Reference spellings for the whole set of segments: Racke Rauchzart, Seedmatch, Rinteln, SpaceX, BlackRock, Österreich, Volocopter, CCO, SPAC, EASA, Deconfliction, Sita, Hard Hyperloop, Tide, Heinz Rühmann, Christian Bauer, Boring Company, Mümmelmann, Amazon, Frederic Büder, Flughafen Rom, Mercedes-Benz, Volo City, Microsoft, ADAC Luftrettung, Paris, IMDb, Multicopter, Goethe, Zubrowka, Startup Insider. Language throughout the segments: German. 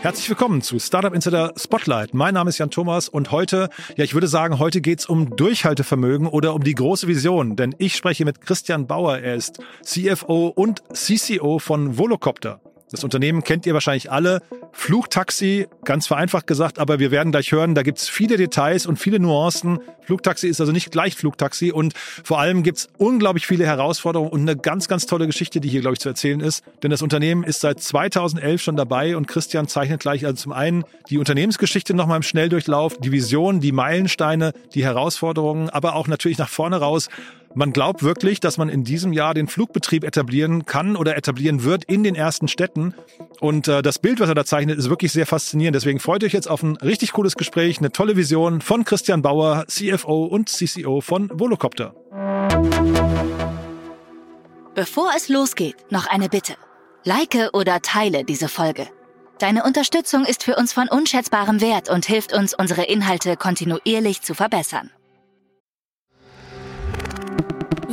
Herzlich willkommen zu Startup Insider Spotlight. Mein Name ist Jan Thomas und heute, ja, ich würde sagen, heute geht's um Durchhaltevermögen oder um die große Vision, denn ich spreche mit Christian Bauer. Er ist CFO und CCO von Volocopter. Das Unternehmen kennt ihr wahrscheinlich alle. Flugtaxi, ganz vereinfacht gesagt, aber wir werden gleich hören, da gibt's viele Details und viele Nuancen. Flugtaxi ist also nicht gleich Flugtaxi und vor allem gibt's unglaublich viele Herausforderungen und eine ganz, ganz tolle Geschichte, die hier, glaube ich, zu erzählen ist. Denn das Unternehmen ist seit 2011 schon dabei und Christian zeichnet gleich also zum einen die Unternehmensgeschichte nochmal im Schnelldurchlauf, die Vision, die Meilensteine, die Herausforderungen, aber auch natürlich nach vorne raus. Man glaubt wirklich, dass man in diesem Jahr den Flugbetrieb etablieren kann oder etablieren wird in den ersten Städten. Und das Bild, was er da zeichnet, ist wirklich sehr faszinierend. Deswegen freut euch jetzt auf ein richtig cooles Gespräch, eine tolle Vision von Christian Bauer, CFO und CCO von Volocopter. Bevor es losgeht, noch eine Bitte. Like oder teile diese Folge. Deine Unterstützung ist für uns von unschätzbarem Wert und hilft uns, unsere Inhalte kontinuierlich zu verbessern.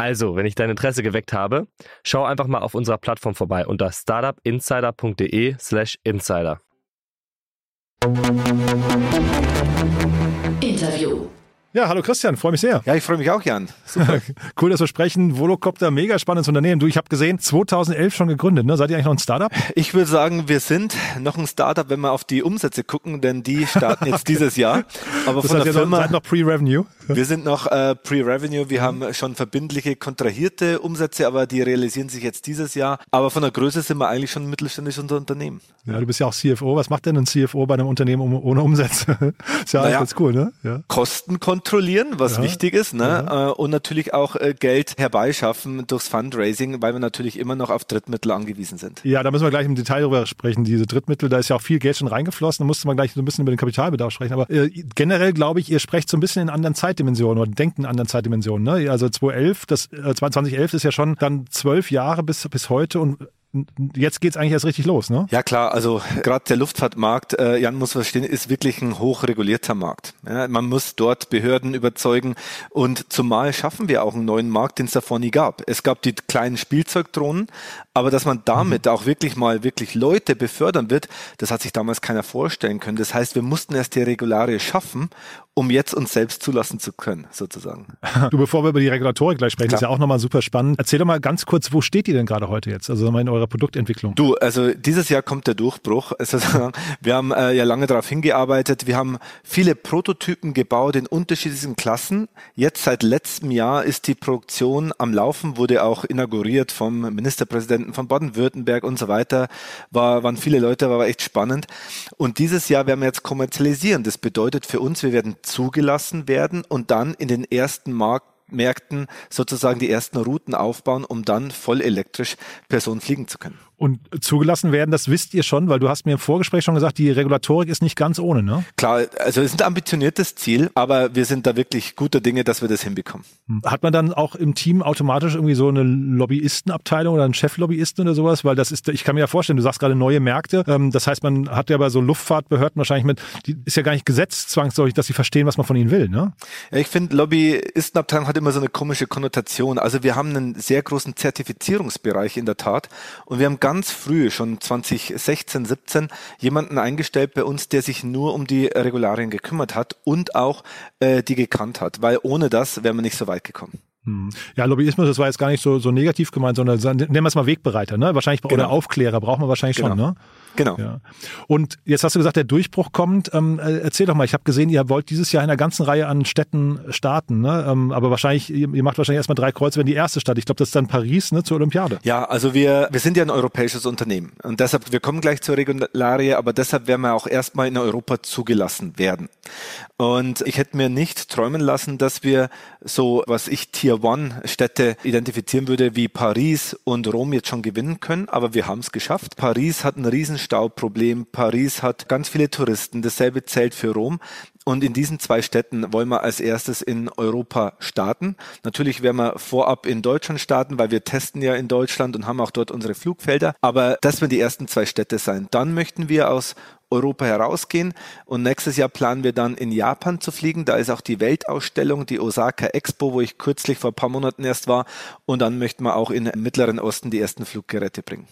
Also, wenn ich dein Interesse geweckt habe, schau einfach mal auf unserer Plattform vorbei unter startupinsider.de/insider. Interview. Ja, hallo Christian, freue mich sehr. Ja, ich freue mich auch, Jan. Super. Cool, dass wir sprechen. Volocopter, mega spannendes Unternehmen. Du, ich habe gesehen, 2011 schon gegründet, ne? Seid ihr eigentlich noch ein Startup? Ich würde sagen, wir sind noch ein Startup, wenn wir auf die Umsätze gucken, denn die starten jetzt dieses Jahr. Aber das von der Firma, seid noch Pre-Revenue? Wir sind noch Pre-Revenue. Wir haben schon verbindliche, kontrahierte Umsätze, aber die realisieren sich jetzt dieses Jahr. Aber von der Größe sind wir eigentlich schon ein mittelständisches Unternehmen. Ja, du bist ja auch CFO. Was macht denn ein CFO bei einem Unternehmen ohne Umsätze? Ist ja eigentlich ganz cool, ne? Ja. Kosten kontrollieren, was wichtig ist, ne? Ja. Und natürlich auch Geld herbeischaffen durchs Fundraising, weil wir natürlich immer noch auf Drittmittel angewiesen sind. Ja, da müssen wir gleich im Detail drüber sprechen, diese Drittmittel, da ist ja auch viel Geld schon reingeflossen, da musste man gleich so ein bisschen über den Kapitalbedarf sprechen, aber generell glaube ich, ihr sprecht so ein bisschen in anderen Zeitdimensionen oder denkt in anderen Zeitdimensionen, ne? Also 2011 ist ja schon dann 12 Jahre bis heute und jetzt geht's eigentlich erst richtig los, ne? Ja klar, also gerade der Luftfahrtmarkt, Jan muss verstehen, ist wirklich ein hochregulierter Markt. Ja, man muss dort Behörden überzeugen und zumal schaffen wir auch einen neuen Markt, den es davor nie gab. Es gab die kleinen Spielzeugdrohnen, aber dass man damit auch wirklich Leute befördern wird, das hat sich damals keiner vorstellen können. Das heißt, wir mussten erst die Regularien schaffen, um jetzt uns selbst zulassen zu können, sozusagen. Du, bevor wir über die Regulatorik gleich sprechen, klar, ist ja auch nochmal super spannend. Erzähl doch mal ganz kurz, wo steht ihr denn gerade heute jetzt? Also in eurer Produktentwicklung. Du, also dieses Jahr kommt der Durchbruch, sozusagen. Wir haben ja lange darauf hingearbeitet. Wir haben viele Prototypen gebaut in unterschiedlichen Klassen. Jetzt seit letztem Jahr ist die Produktion am Laufen, wurde auch inauguriert vom Ministerpräsidenten von Baden-Württemberg und so weiter. Waren viele Leute, war echt spannend. Und dieses Jahr werden wir jetzt kommerzialisieren. Das bedeutet für uns, wir werden zugelassen werden und dann in den ersten Märkten sozusagen die ersten Routen aufbauen, um dann voll elektrisch Personen fliegen zu können. Und zugelassen werden, das wisst ihr schon, weil du hast mir im Vorgespräch schon gesagt, die Regulatorik ist nicht ganz ohne, ne? Klar, also es ist ein ambitioniertes Ziel, aber wir sind da wirklich guter Dinge, dass wir das hinbekommen. Hat man dann auch im Team automatisch irgendwie so eine Lobbyistenabteilung oder einen Cheflobbyisten oder sowas? Weil das ist, ich kann mir ja vorstellen, du sagst gerade neue Märkte, das heißt, man hat ja bei so Luftfahrtbehörden wahrscheinlich mit, die ist ja gar nicht gesetzzwangsläufig, dass sie verstehen, was man von ihnen will, ne? Ja, ich finde, Lobbyistenabteilung hat immer so eine komische Konnotation. Also wir haben einen sehr großen Zertifizierungsbereich in der Tat und wir haben ganz früh, schon 2016, 17, jemanden eingestellt bei uns, der sich nur um die Regularien gekümmert hat und auch die gekannt hat, weil ohne das wären wir nicht so weit gekommen. Ja, Lobbyismus, das war jetzt gar nicht so negativ gemeint, sondern nennen wir es mal Wegbereiter, ne? Wahrscheinlich oder Aufklärer braucht man wahrscheinlich schon, ne? Genau. Ja. Und jetzt hast du gesagt, der Durchbruch kommt. Erzähl doch mal, ich habe gesehen, ihr wollt dieses Jahr in einer ganzen Reihe an Städten starten, ne? Aber wahrscheinlich, ihr macht wahrscheinlich erstmal 3 Kreuze, wenn die erste Stadt. Ich glaube, das ist dann Paris, ne, zur Olympiade. Ja, also wir sind ja ein europäisches Unternehmen und deshalb, wir kommen gleich zur Regularie, aber deshalb werden wir auch erstmal in Europa zugelassen werden. Und ich hätte mir nicht träumen lassen, dass wir so, was ich Tier-1-Städte identifizieren würde, wie Paris und Rom jetzt schon gewinnen können, aber wir haben es geschafft. Paris hat ein Riesenstauproblem, Paris hat ganz viele Touristen, dasselbe zählt für Rom. Und in diesen 2 Städten wollen wir als erstes in Europa starten. Natürlich werden wir vorab in Deutschland starten, weil wir testen ja in Deutschland und haben auch dort unsere Flugfelder. Aber das werden die ersten 2 Städte sein. Dann möchten wir aus Europa herausgehen und nächstes Jahr planen wir dann in Japan zu fliegen. Da ist auch die Weltausstellung, die Osaka Expo, wo ich kürzlich vor ein paar Monaten erst war. Und dann möchten wir auch in den Mittleren Osten die ersten Fluggeräte bringen.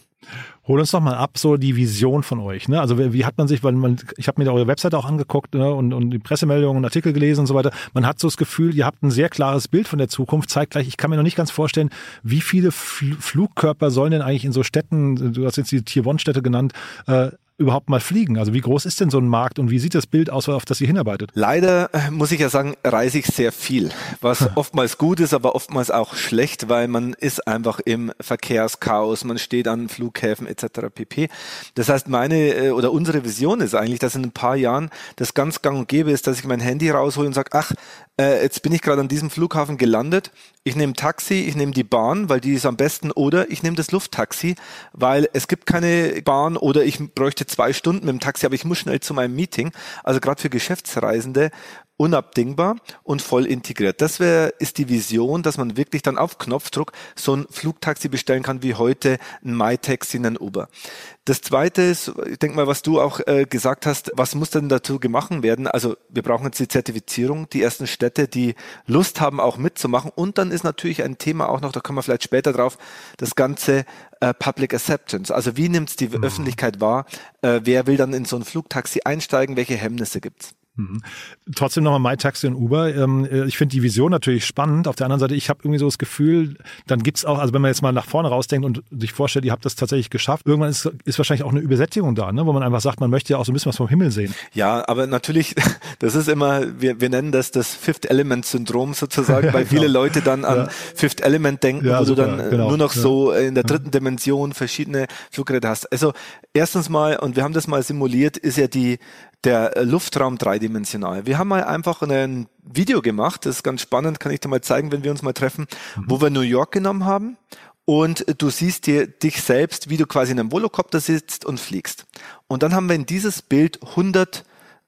Hol uns doch mal ab, so die Vision von euch, ne? Also wie hat man sich, ich habe mir da eure Webseite auch angeguckt, ne? und die Pressemeldungen und Artikel gelesen und so weiter. Man hat so das Gefühl, ihr habt ein sehr klares Bild von der Zukunft. Zeigt gleich, ich kann mir noch nicht ganz vorstellen, wie viele Flugkörper sollen denn eigentlich in so Städten, du hast jetzt die Tier-1-Städte genannt, überhaupt mal fliegen? Also wie groß ist denn so ein Markt und wie sieht das Bild aus, auf das ihr hinarbeitet? Leider muss ich ja sagen, reise ich sehr viel, was oftmals gut ist, aber oftmals auch schlecht, weil man ist einfach im Verkehrschaos, man steht an Flughäfen etc. pp. Das heißt, meine oder unsere Vision ist eigentlich, dass in ein paar Jahren das ganz gang und gäbe ist, dass ich mein Handy raushole und sage, ach, jetzt bin ich gerade an diesem Flughafen gelandet, ich nehme Taxi, ich nehme die Bahn, weil die ist am besten, oder ich nehme das Lufttaxi, weil es gibt keine Bahn oder ich bräuchte 2 Stunden mit dem Taxi, aber ich muss schnell zu meinem Meeting. Also gerade für Geschäftsreisende unabdingbar und voll integriert. Das ist die Vision, dass man wirklich dann auf Knopfdruck so ein Flugtaxi bestellen kann, wie heute ein MyTaxi, ein Uber. Das Zweite ist, ich denke mal, was du auch gesagt hast, was muss denn dazu gemacht werden? Also wir brauchen jetzt die Zertifizierung, die ersten Städte, die Lust haben, auch mitzumachen. Und dann ist natürlich ein Thema auch noch, da kommen wir vielleicht später drauf, das ganze Public Acceptance. Also wie nimmt es die Öffentlichkeit wahr? Wer will dann in so ein Flugtaxi einsteigen? Welche Hemmnisse gibt's? Trotzdem nochmal MyTaxi und Uber. Ich finde die Vision natürlich spannend. Auf der anderen Seite, ich habe irgendwie so das Gefühl, dann gibt's auch, also wenn man jetzt mal nach vorne rausdenkt und sich vorstellt, ihr habt das tatsächlich geschafft, irgendwann ist wahrscheinlich auch eine Übersättigung da, ne? Wo man einfach sagt, man möchte ja auch so ein bisschen was vom Himmel sehen. Ja, aber natürlich, das ist immer, wir nennen das Fifth Element Syndrom sozusagen, weil viele Leute dann an Fifth Element denken, wo du dann nur noch so in der dritten Dimension verschiedene Fluggeräte hast. Also erstens mal, und wir haben das mal simuliert, ist ja der Luftraum dreidimensional. Wir haben mal einfach ein Video gemacht, das ist ganz spannend, kann ich dir mal zeigen, wenn wir uns mal treffen, wo wir New York genommen haben und du siehst dich selbst, wie du quasi in einem Volocopter sitzt und fliegst. Und dann haben wir in dieses Bild 100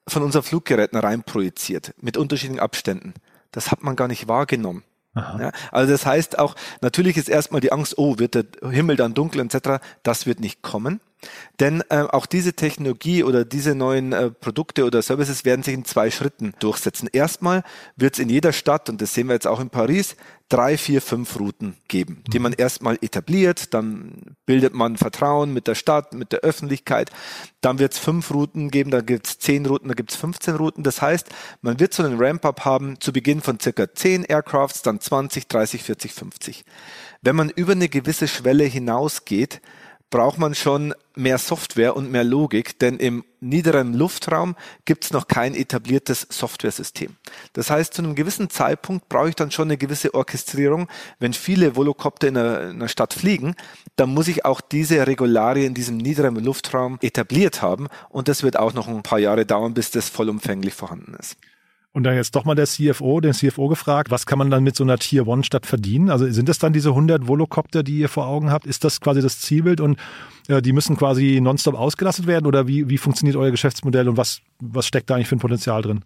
von unseren Fluggeräten reinprojiziert, mit unterschiedlichen Abständen. Das hat man gar nicht wahrgenommen. Ja, also das heißt auch, natürlich ist erstmal die Angst, oh, wird der Himmel dann dunkel etc., das wird nicht kommen. Denn auch diese Technologie oder diese neuen Produkte oder Services werden sich in 2 Schritten durchsetzen. Erstmal wird es in jeder Stadt, und das sehen wir jetzt auch in Paris, 3, 4, 5 Routen geben, die man erstmal etabliert, dann bildet man Vertrauen mit der Stadt, mit der Öffentlichkeit, dann wird es 5 Routen geben, dann gibt es 10 Routen, dann gibt es 15 Routen. Das heißt, man wird so einen Ramp-up haben zu Beginn von circa 10 Aircrafts, dann 20, 30, 40, 50. Wenn man über eine gewisse Schwelle hinausgeht, braucht man schon mehr Software und mehr Logik, denn im niederen Luftraum gibt es noch kein etabliertes Softwaresystem. Das heißt, zu einem gewissen Zeitpunkt brauche ich dann schon eine gewisse Orchestrierung. Wenn viele Volocopter in einer Stadt fliegen, dann muss ich auch diese Regularien in diesem niederen Luftraum etabliert haben und das wird auch noch ein paar Jahre dauern, bis das vollumfänglich vorhanden ist. Und dann jetzt doch mal den CFO gefragt, was kann man dann mit so einer Tier-1-Stadt verdienen? Also sind das dann diese 100 Volocopter, die ihr vor Augen habt? Ist das quasi das Zielbild und die müssen quasi nonstop ausgelastet werden? Oder wie funktioniert euer Geschäftsmodell und was steckt da eigentlich für ein Potenzial drin?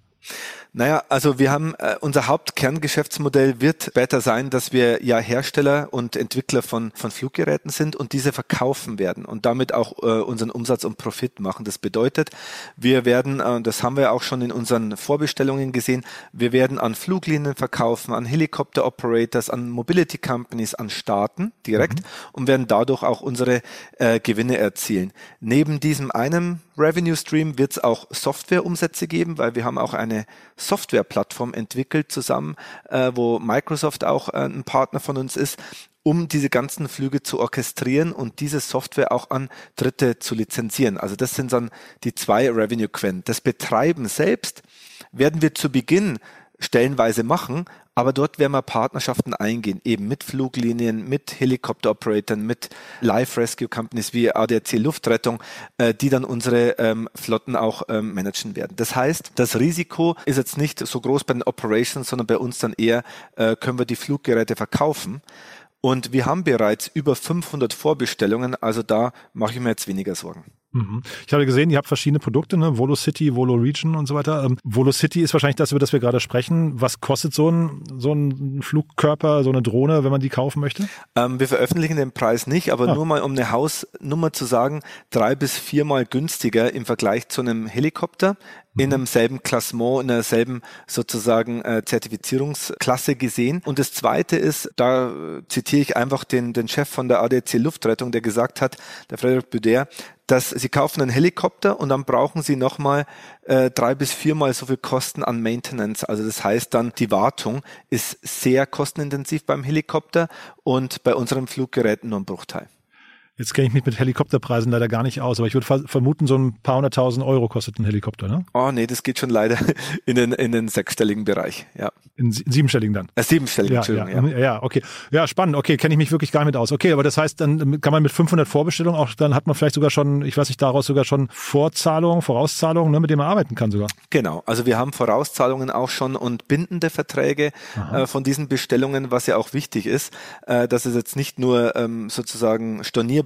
Naja, also wir haben, unser Hauptkerngeschäftsmodell wird später sein, dass wir ja Hersteller und Entwickler von Fluggeräten sind und diese verkaufen werden und damit auch unseren Umsatz und Profit machen. Das bedeutet, wir werden, das haben wir auch schon in unseren Vorbestellungen gesehen, wir werden an Fluglinien verkaufen, an Helikopter-Operators, an Mobility-Companies, an Staaten direkt und werden dadurch auch unsere Gewinne erzielen. Neben diesem einen Revenue Stream wird es auch Softwareumsätze geben, weil wir haben auch eine Softwareplattform entwickelt zusammen, wo Microsoft auch ein Partner von uns ist, um diese ganzen Flüge zu orchestrieren und diese Software auch an Dritte zu lizenzieren. Also das sind dann die zwei Revenue-Quellen. Das Betreiben selbst werden wir zu Beginn stellenweise machen, aber dort werden wir Partnerschaften eingehen, eben mit Fluglinien, mit Helikopter-Operatoren, mit Life-Rescue-Companies wie ADAC Luftrettung, die dann unsere Flotten auch managen werden. Das heißt, das Risiko ist jetzt nicht so groß bei den Operations, sondern bei uns dann eher, können wir die Fluggeräte verkaufen. Und wir haben bereits über 500 Vorbestellungen, also da mache ich mir jetzt weniger Sorgen. Ich habe gesehen, ihr habt verschiedene Produkte, ne? Volo City, Volo Region und so weiter. Volo City ist wahrscheinlich das, über das wir gerade sprechen. Was kostet so ein Flugkörper, so eine Drohne, wenn man die kaufen möchte? Wir veröffentlichen den Preis nicht, aber nur mal um eine Hausnummer zu sagen, 3- bis 4-mal günstiger im Vergleich zu einem Helikopter. In einem selben Klassement, in derselben sozusagen Zertifizierungsklasse gesehen. Und das Zweite ist, da zitiere ich einfach den Chef von der ADAC Luftrettung, der gesagt hat, der Frederic Büder, dass sie kaufen einen Helikopter und dann brauchen sie nochmal 3- bis 4-mal so viel Kosten an Maintenance. Also das heißt dann, die Wartung ist sehr kostenintensiv beim Helikopter und bei unseren Fluggeräten nur ein Bruchteil. Jetzt kenne ich mich mit Helikopterpreisen leider gar nicht aus, aber ich würde vermuten, so ein paar 100.000 Euro kostet ein Helikopter, ne? Oh nee, das geht schon leider in den sechsstelligen Bereich, ja. In siebenstelligen dann? Siebenstelligen, ja, Entschuldigung. Ja. Ja, okay. Ja, spannend, okay, kenne ich mich wirklich gar nicht mit aus. Okay, aber das heißt, dann kann man mit 500 Vorbestellungen auch, dann hat man vielleicht sogar schon, ich weiß nicht, daraus sogar schon Vorzahlungen, Vorauszahlungen, ne, mit denen man arbeiten kann sogar. Genau, also wir haben Vorauszahlungen auch schon und bindende Verträge von diesen Bestellungen, was ja auch wichtig ist, dass es jetzt nicht nur sozusagen stornierbar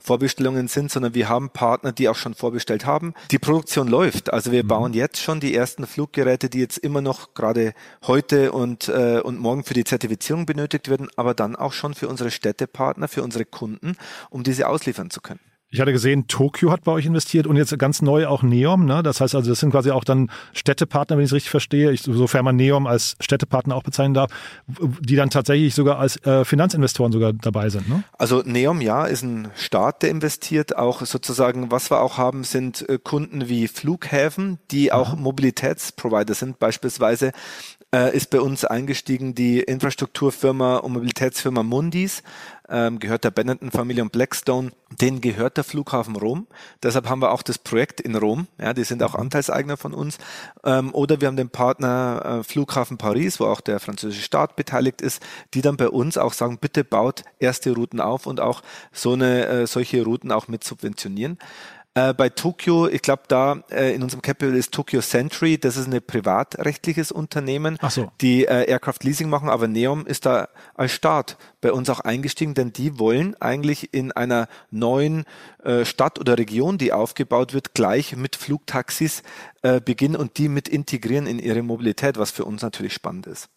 Vorbestellungen sind, sondern wir haben Partner, die auch schon vorbestellt haben. Die Produktion läuft, also wir bauen jetzt schon die ersten Fluggeräte, die jetzt immer noch gerade heute und morgen für die Zertifizierung benötigt werden, aber dann auch schon für unsere Städtepartner, für unsere Kunden, um diese ausliefern zu können. Ich hatte gesehen, Tokio hat bei euch investiert und jetzt ganz neu auch Neom, ne? Das heißt also, das sind quasi auch dann Städtepartner, wenn ich es richtig verstehe, sofern man Neom als Städtepartner auch bezeichnen darf, die dann tatsächlich sogar als Finanzinvestoren sogar dabei sind, ne? Also Neom, ja, ist ein Staat, der investiert. Auch sozusagen, was wir auch haben, sind Kunden wie Flughäfen, die auch Mobilitätsprovider sind. Beispielsweise ist bei uns eingestiegen die Infrastrukturfirma und Mobilitätsfirma Mundis, gehört der Benetton-Familie und Blackstone, denen gehört der Flughafen Rom. Deshalb haben wir auch das Projekt in Rom. Ja, die sind auch Anteilseigner von uns. Oder wir haben den Partner Flughafen Paris, wo auch der französische Staat beteiligt ist, die dann bei uns auch sagen, bitte baut erste Routen auf und auch solche Routen auch mit subventionieren. Bei Tokio, ich glaube da in unserem Capital ist Tokyo Century, das ist ein privatrechtliches Unternehmen, die Aircraft Leasing machen, aber Neom ist da als Staat bei uns auch eingestiegen, denn die wollen eigentlich in einer neuen Stadt oder Region, die aufgebaut wird, gleich mit Flugtaxis beginnen und die mit integrieren in ihre Mobilität, was für uns natürlich spannend ist.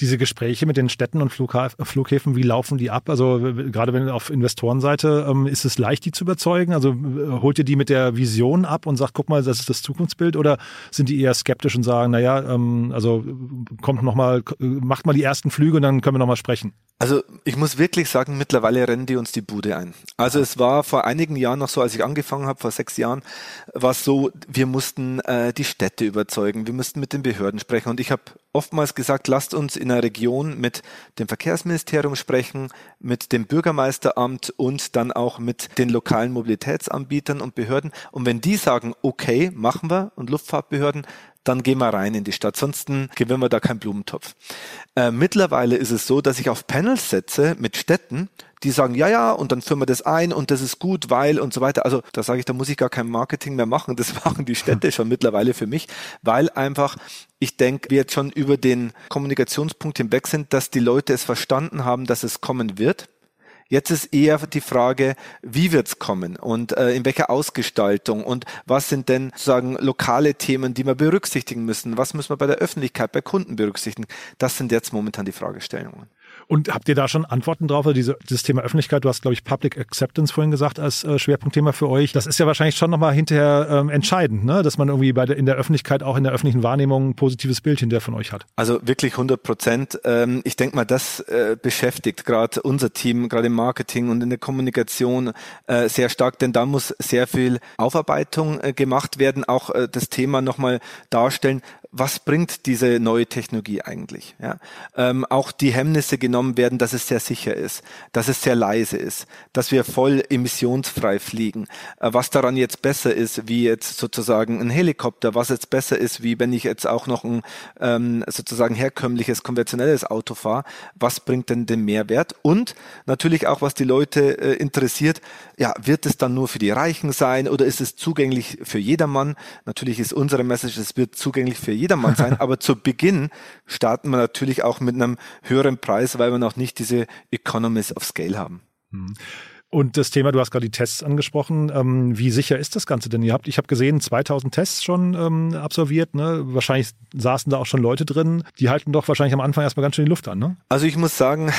Diese Gespräche mit den Städten und Flughäfen, wie laufen die ab? Also gerade wenn auf Investorenseite, ist es leicht, die zu überzeugen? Also holt ihr die mit der Vision ab und sagt, guck mal, das ist das Zukunftsbild? Oder sind die eher skeptisch und sagen, naja, also kommt noch mal, macht mal die ersten Flüge und dann können wir noch mal sprechen? Also ich muss wirklich sagen, mittlerweile rennen die uns die Bude ein. Also es war vor einigen Jahren noch so, als ich angefangen habe, vor 6 Jahren, war es so, wir mussten die Städte überzeugen, wir mussten mit den Behörden sprechen. Und ich habe oftmals gesagt, lasst uns in einer Region mit dem Verkehrsministerium sprechen, mit dem Bürgermeisteramt und dann auch mit den lokalen Mobilitätsanbietern und Behörden. Und wenn die sagen, okay, machen wir, und Luftfahrtbehörden, dann gehen wir rein in die Stadt, sonst gewinnen wir da keinen Blumentopf. Mittlerweile ist es so, dass ich auf Panels setze mit Städten, die sagen, ja, und dann führen wir das ein und das ist gut, weil und so weiter. Also da sage ich, da muss ich gar kein Marketing mehr machen. Das machen die Städte schon mittlerweile für mich, weil einfach, ich denke, wir jetzt schon über den Kommunikationspunkt hinweg sind, dass die Leute es verstanden haben, dass es kommen wird. Jetzt ist eher die Frage, wie wird's kommen und in welcher Ausgestaltung und was sind denn sozusagen lokale Themen, die wir berücksichtigen müssen? Was müssen wir bei der Öffentlichkeit, bei Kunden berücksichtigen? Das sind jetzt momentan die Fragestellungen. Und habt ihr da schon Antworten drauf? Also dieses Thema Öffentlichkeit, du hast, glaube ich, Public Acceptance vorhin gesagt als Schwerpunktthema für euch. Das ist ja wahrscheinlich schon nochmal hinterher entscheidend, ne? Dass man irgendwie in der Öffentlichkeit, auch in der öffentlichen Wahrnehmung ein positives Bild hinterher von euch hat. Also wirklich 100%. Ich denke mal, das beschäftigt gerade unser Team, gerade im Marketing und in der Kommunikation sehr stark, denn da muss sehr viel Aufarbeitung gemacht werden, auch das Thema nochmal darstellen, was bringt diese neue Technologie eigentlich? Ja? Auch die Hemmnisse genommen werden, dass es sehr sicher ist, dass es sehr leise ist, dass wir voll emissionsfrei fliegen, was daran jetzt besser ist, wie jetzt sozusagen ein Helikopter, was jetzt besser ist, wie wenn ich jetzt auch noch ein sozusagen herkömmliches, konventionelles Auto fahre, was bringt denn den Mehrwert? Und natürlich auch, was die Leute interessiert, ja, wird es dann nur für die Reichen sein oder ist es zugänglich für jedermann? Natürlich ist unsere Message, es wird zugänglich für jedermann sein, aber zu Beginn starten wir natürlich auch mit einem höheren Preis, weil wir noch nicht diese Economies of Scale haben. Und das Thema, du hast gerade die Tests angesprochen, wie sicher ist das Ganze denn? Ich habe gesehen, 2000 Tests schon absolviert, ne? Wahrscheinlich saßen da auch schon Leute drin, die halten doch wahrscheinlich am Anfang erstmal ganz schön die Luft an, ne? Also ich muss sagen,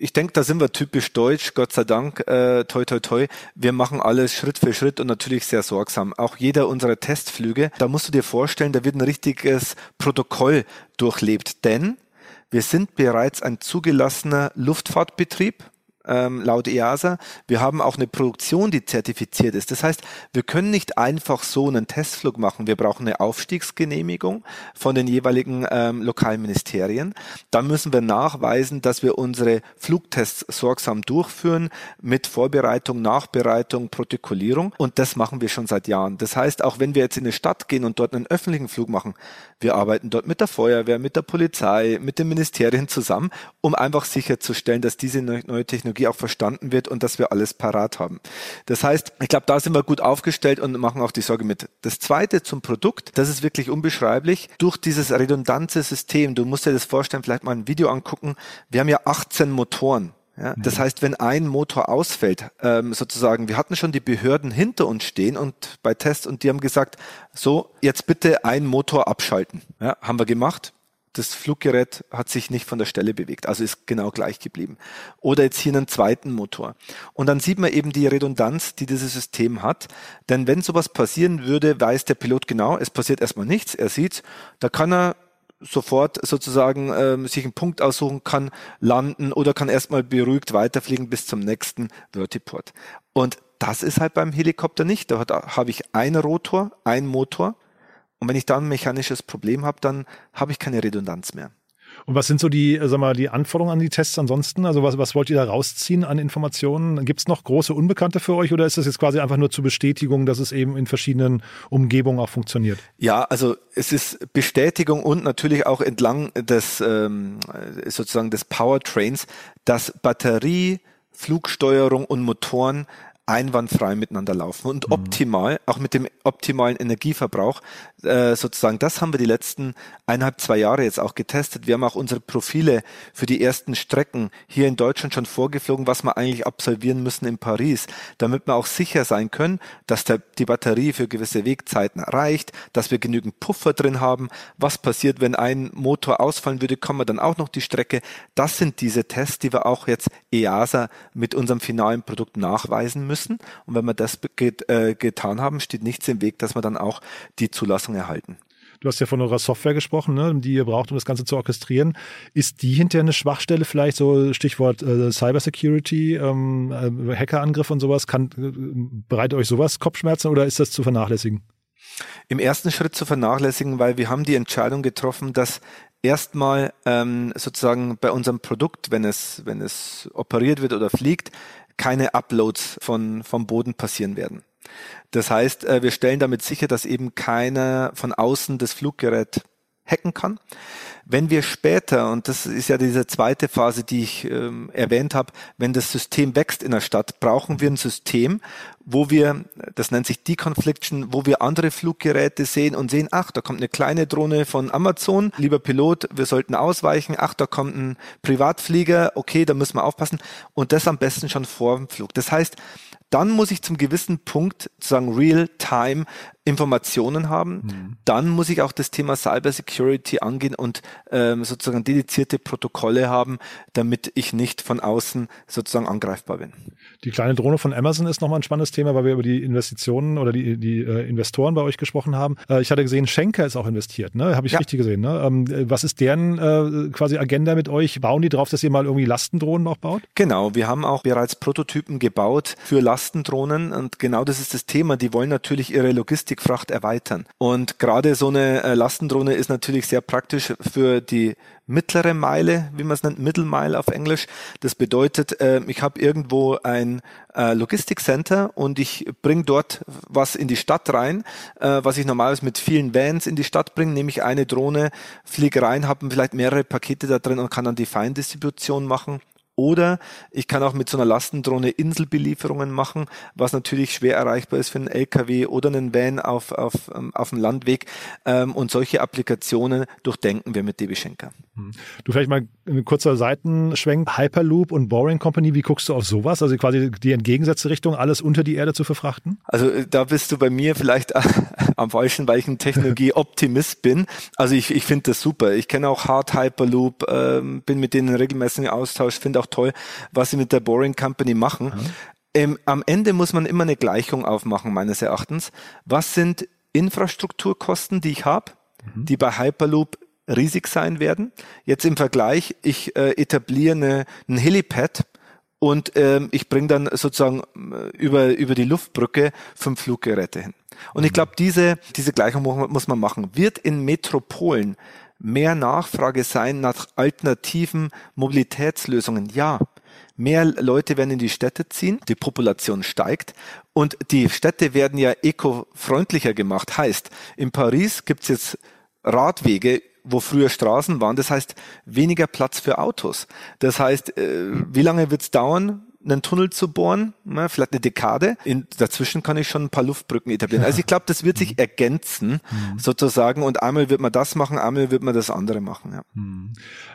ich denke, da sind wir typisch deutsch, Gott sei Dank, toi toi toi, wir machen alles Schritt für Schritt und natürlich sehr sorgsam. Auch jeder unserer Testflüge, da musst du dir vorstellen, da wird ein richtiges Protokoll durchlebt, denn wir sind bereits ein zugelassener Luftfahrtbetrieb, laut EASA. Wir haben auch eine Produktion, die zertifiziert ist. Das heißt, wir können nicht einfach so einen Testflug machen. Wir brauchen eine Aufstiegsgenehmigung von den jeweiligen Lokalministerien. Da müssen wir nachweisen, dass wir unsere Flugtests sorgsam durchführen mit Vorbereitung, Nachbereitung, Protokollierung. Und das machen wir schon seit Jahren. Das heißt, auch wenn wir jetzt in eine Stadt gehen und dort einen öffentlichen Flug machen, wir arbeiten dort mit der Feuerwehr, mit der Polizei, mit den Ministerien zusammen, um einfach sicherzustellen, dass diese neue Technologie auch verstanden wird und dass wir alles parat haben. Das heißt, ich glaube, da sind wir gut aufgestellt und machen auch die Sorge mit. Das Zweite zum Produkt, das ist wirklich unbeschreiblich. Durch dieses redundante System, du musst dir das vorstellen, vielleicht mal ein Video angucken. Wir haben ja 18 Motoren. Ja, das heißt, wenn ein Motor ausfällt, sozusagen, wir hatten schon die Behörden hinter uns stehen und bei Tests und die haben gesagt, so, jetzt bitte einen Motor abschalten. Ja, haben wir gemacht. Das Fluggerät hat sich nicht von der Stelle bewegt, also ist genau gleich geblieben. Oder jetzt hier einen zweiten Motor. Und dann sieht man eben die Redundanz, die dieses System hat. Denn wenn sowas passieren würde, weiß der Pilot genau, es passiert erstmal nichts, er sieht's, da kann er sofort sozusagen sich einen Punkt aussuchen, kann landen oder kann erstmal beruhigt weiterfliegen bis zum nächsten Vertiport. Und das ist halt beim Helikopter nicht. Da habe ich einen Rotor, einen Motor. Und wenn ich da ein mechanisches Problem habe, dann habe ich keine Redundanz mehr. Und was sind so die Anforderungen an die Tests ansonsten? Also was wollt ihr da rausziehen an Informationen? Gibt es noch große Unbekannte für euch oder ist das jetzt quasi einfach nur zur Bestätigung, dass es eben in verschiedenen Umgebungen auch funktioniert? Ja, also es ist Bestätigung und natürlich auch entlang des sozusagen des Powertrains, dass Batterie, Flugsteuerung und Motoren einwandfrei miteinander laufen und optimal, auch mit dem optimalen Energieverbrauch, sozusagen, das haben wir die letzten 1,5-2 Jahre jetzt auch getestet. Wir haben auch unsere Profile für die ersten Strecken hier in Deutschland schon vorgeflogen, was wir eigentlich absolvieren müssen in Paris, damit wir auch sicher sein können, dass die Batterie für gewisse Wegzeiten reicht, dass wir genügend Puffer drin haben. Was passiert, wenn ein Motor ausfallen würde, kommen wir dann auch noch die Strecke. Das sind diese Tests, die wir auch jetzt EASA mit unserem finalen Produkt nachweisen müssen. Und wenn wir das getan haben, steht nichts im Weg, dass wir dann auch die Zulassung erhalten. Du hast ja von eurer Software gesprochen, ne, die ihr braucht, um das Ganze zu orchestrieren. Ist die hinterher eine Schwachstelle vielleicht, so Stichwort Cybersecurity, Hackerangriff und sowas? Bereitet euch sowas Kopfschmerzen oder ist das zu vernachlässigen? Im ersten Schritt zu vernachlässigen, weil wir haben die Entscheidung getroffen, dass erstmal sozusagen bei unserem Produkt, wenn es operiert wird oder fliegt, keine Uploads vom Boden passieren werden. Das heißt, wir stellen damit sicher, dass eben keiner von außen das Fluggerät hacken kann. Wenn wir später, und das ist ja diese zweite Phase, die ich erwähnt habe, wenn das System wächst in der Stadt, brauchen wir ein System, wo wir, das nennt sich Deconfliction, wo wir andere Fluggeräte sehen und sehen, ach, da kommt eine kleine Drohne von Amazon, lieber Pilot, wir sollten ausweichen, ach, da kommt ein Privatflieger, okay, da müssen wir aufpassen und das am besten schon vor dem Flug. Das heißt, Dann muss ich zum gewissen Punkt sozusagen real-time Informationen haben. Mhm. Dann muss ich auch das Thema Cybersecurity angehen und sozusagen dedizierte Protokolle haben, damit ich nicht von außen sozusagen angreifbar bin. Die kleine Drohne von Amazon ist nochmal ein spannendes Thema, weil wir über die Investitionen oder die Investoren bei euch gesprochen haben. Ich hatte gesehen, Schenker ist auch investiert, ne? Habe ich richtig gesehen, ne? Was ist deren quasi Agenda mit euch? Bauen die drauf, dass ihr mal irgendwie Lastendrohnen auch baut? Genau, wir haben auch bereits Prototypen gebaut für Lastendrohnen und genau das ist das Thema. Die wollen natürlich ihre Logistikfracht erweitern. Und gerade so eine Lastendrohne ist natürlich sehr praktisch für die mittlere Meile, wie man es nennt, Middle Mile auf Englisch. Das bedeutet, ich habe irgendwo ein Logistikcenter und ich bringe dort was in die Stadt rein, was ich normalerweise mit vielen Vans in die Stadt bringe, nehme ich eine Drohne, fliege rein, habe vielleicht mehrere Pakete da drin und kann dann die Feindistribution machen. Oder ich kann auch mit so einer Lastendrohne Inselbelieferungen machen, was natürlich schwer erreichbar ist für einen LKW oder einen Van auf dem Landweg. Und solche Applikationen durchdenken wir mit DB Schenker. Du, vielleicht mal ein kurzer Seitenschwenk. Hyperloop und Boring Company, wie guckst du auf sowas? Also quasi die entgegengesetzte Richtung, alles unter die Erde zu verfrachten? Also da bist du bei mir vielleicht am falschen, weil ich ein Technologie-Optimist bin. Also ich finde das super. Ich kenne auch Hard Hyperloop, bin mit denen in regelmäßigen Austausch, finde auch toll, was sie mit der Boring Company machen. Mhm. Am Ende muss man immer eine Gleichung aufmachen, meines Erachtens. Was sind Infrastrukturkosten, die ich habe, die bei Hyperloop riesig sein werden? Jetzt im Vergleich, ich etabliere ein Helipad und ich bringe dann sozusagen über die Luftbrücke 5 Fluggeräte hin. Und ich glaube, diese Gleichung muss man machen. Wird in Metropolen mehr Nachfrage sein nach alternativen Mobilitätslösungen? Ja. Mehr Leute werden in die Städte ziehen, die Population steigt und die Städte werden ja ökofreundlicher gemacht. Heißt, in Paris gibt's jetzt Radwege, wo früher Straßen waren. Das heißt, weniger Platz für Autos. Das heißt, wie lange wird's dauern, einen Tunnel zu bohren? Na, vielleicht eine Dekade. Dazwischen kann ich schon ein paar Luftbrücken etablieren. Also ich glaube, das wird sich ergänzen, sozusagen. Und einmal wird man das machen, einmal wird man das andere machen. Ja.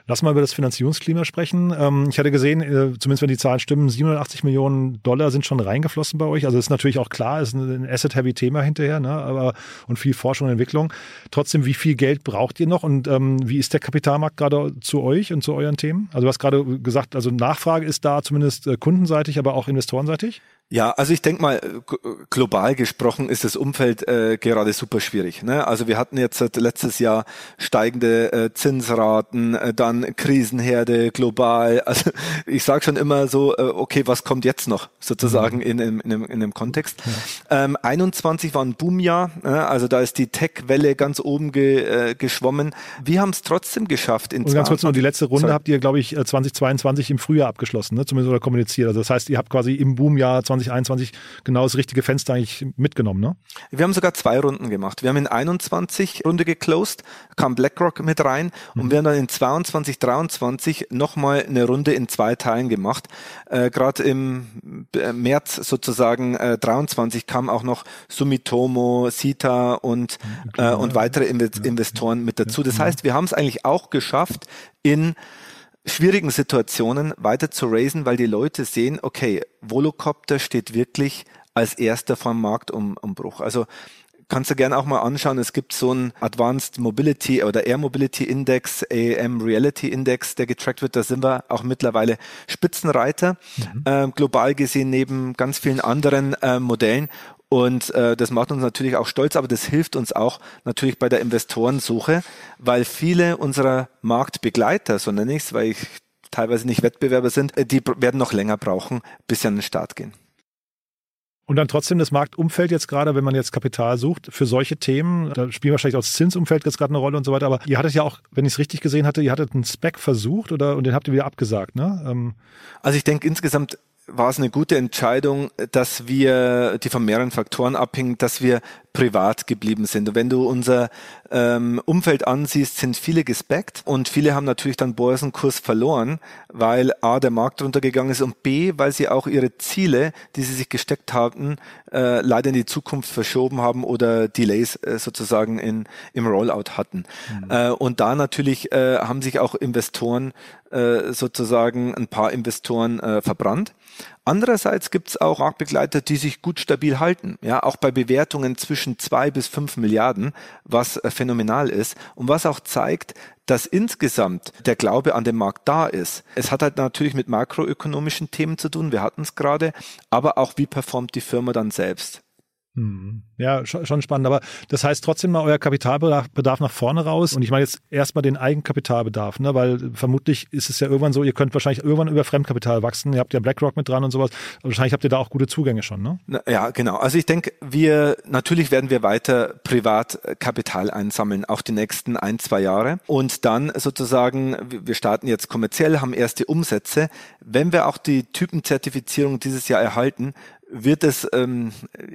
Lass mal über das Finanzierungsklima sprechen. Ich hatte gesehen, zumindest wenn die Zahlen stimmen, 87 Millionen $780 Millionen sind schon reingeflossen bei euch. Also ist natürlich auch klar, ist ein Asset-Heavy-Thema hinterher, ne? Aber und viel Forschung und Entwicklung. Trotzdem, wie viel Geld braucht ihr noch? Und wie ist der Kapitalmarkt gerade zu euch und zu euren Themen? Also du hast gerade gesagt, also Nachfrage ist da, zumindest kundenseitig, aber auch investorenseitig? Ja, also ich denke mal, global gesprochen ist das Umfeld gerade super schwierig, ne? Also wir hatten jetzt seit letztes Jahr steigende Zinsraten, dann Krisenherde global. Also ich sage schon immer so, okay, was kommt jetzt noch sozusagen in dem Kontext? Ja. 21 war ein Boomjahr, also da ist die Tech-Welle ganz oben geschwommen. Wir haben es trotzdem geschafft. Und ganz kurz nur, die letzte Runde habt ihr, glaube ich, 2022 im Frühjahr abgeschlossen, ne? Zumindest oder kommuniziert. Also das heißt, ihr habt quasi im Boomjahr 2021 genau das richtige Fenster eigentlich mitgenommen, ne? Wir haben sogar 2 Runden gemacht. Wir haben in 21 Runde geclosed, kam BlackRock mit rein und wir haben dann in 22, 23 nochmal eine Runde in 2 Teilen gemacht. Gerade im März sozusagen 23 kamen auch noch Sumitomo, Sita und weitere Investoren mit dazu. Das heißt, wir haben es eigentlich auch geschafft, in schwierigen Situationen weiter zu raisen, weil die Leute sehen, okay, Volocopter steht wirklich als erster vor dem Marktumbruch. Also kannst du gerne auch mal anschauen, es gibt so einen Advanced Mobility oder Air Mobility Index, AM Reality Index, der getrackt wird, da sind wir auch mittlerweile Spitzenreiter, global gesehen neben ganz vielen anderen Modellen. Und das macht uns natürlich auch stolz, aber das hilft uns auch natürlich bei der Investorensuche, weil viele unserer Marktbegleiter, so nenne ich es, weil ich teilweise nicht Wettbewerber sind, die werden noch länger brauchen, bis sie an den Start gehen. Und dann trotzdem das Marktumfeld jetzt gerade, wenn man jetzt Kapital sucht, für solche Themen, da spielt wahrscheinlich auch das Zinsumfeld jetzt gerade eine Rolle und so weiter, aber ihr hattet ja auch, wenn ich es richtig gesehen hatte, ihr hattet einen SPAC versucht und den habt ihr wieder abgesagt, ne? Also ich denke insgesamt, war es eine gute Entscheidung, dass wir, die von mehreren Faktoren abhängt, dass wir privat geblieben sind. Und wenn du unser Umfeld ansiehst, sind viele gespeckt und viele haben natürlich dann Börsenkurs verloren, weil A, der Markt runtergegangen ist und B, weil sie auch ihre Ziele, die sie sich gesteckt hatten, leider in die Zukunft verschoben haben oder Delays sozusagen im Rollout hatten. Und da natürlich haben sich auch Investoren sozusagen ein paar Investoren verbrannt. Andererseits gibt es auch Marktbegleiter, die sich gut stabil halten, ja, auch bei Bewertungen zwischen 2 bis 5 Milliarden, was phänomenal ist und was auch zeigt, dass insgesamt der Glaube an den Markt da ist. Es hat halt natürlich mit makroökonomischen Themen zu tun, wir hatten es gerade, aber auch wie performt die Firma dann selbst. Ja, schon spannend, aber das heißt trotzdem mal euer Kapitalbedarf nach vorne raus und ich meine jetzt erstmal den Eigenkapitalbedarf, ne? Weil vermutlich ist es ja irgendwann so, ihr könnt wahrscheinlich irgendwann über Fremdkapital wachsen, ihr habt ja BlackRock mit dran und sowas, wahrscheinlich habt ihr da auch gute Zugänge schon, ne? Ja, genau, also ich denke, natürlich werden wir weiter Privatkapital einsammeln, auch die nächsten 1-2 Jahre und dann sozusagen, wir starten jetzt kommerziell, haben erste Umsätze, wenn wir auch die Typenzertifizierung dieses Jahr erhalten, wird es,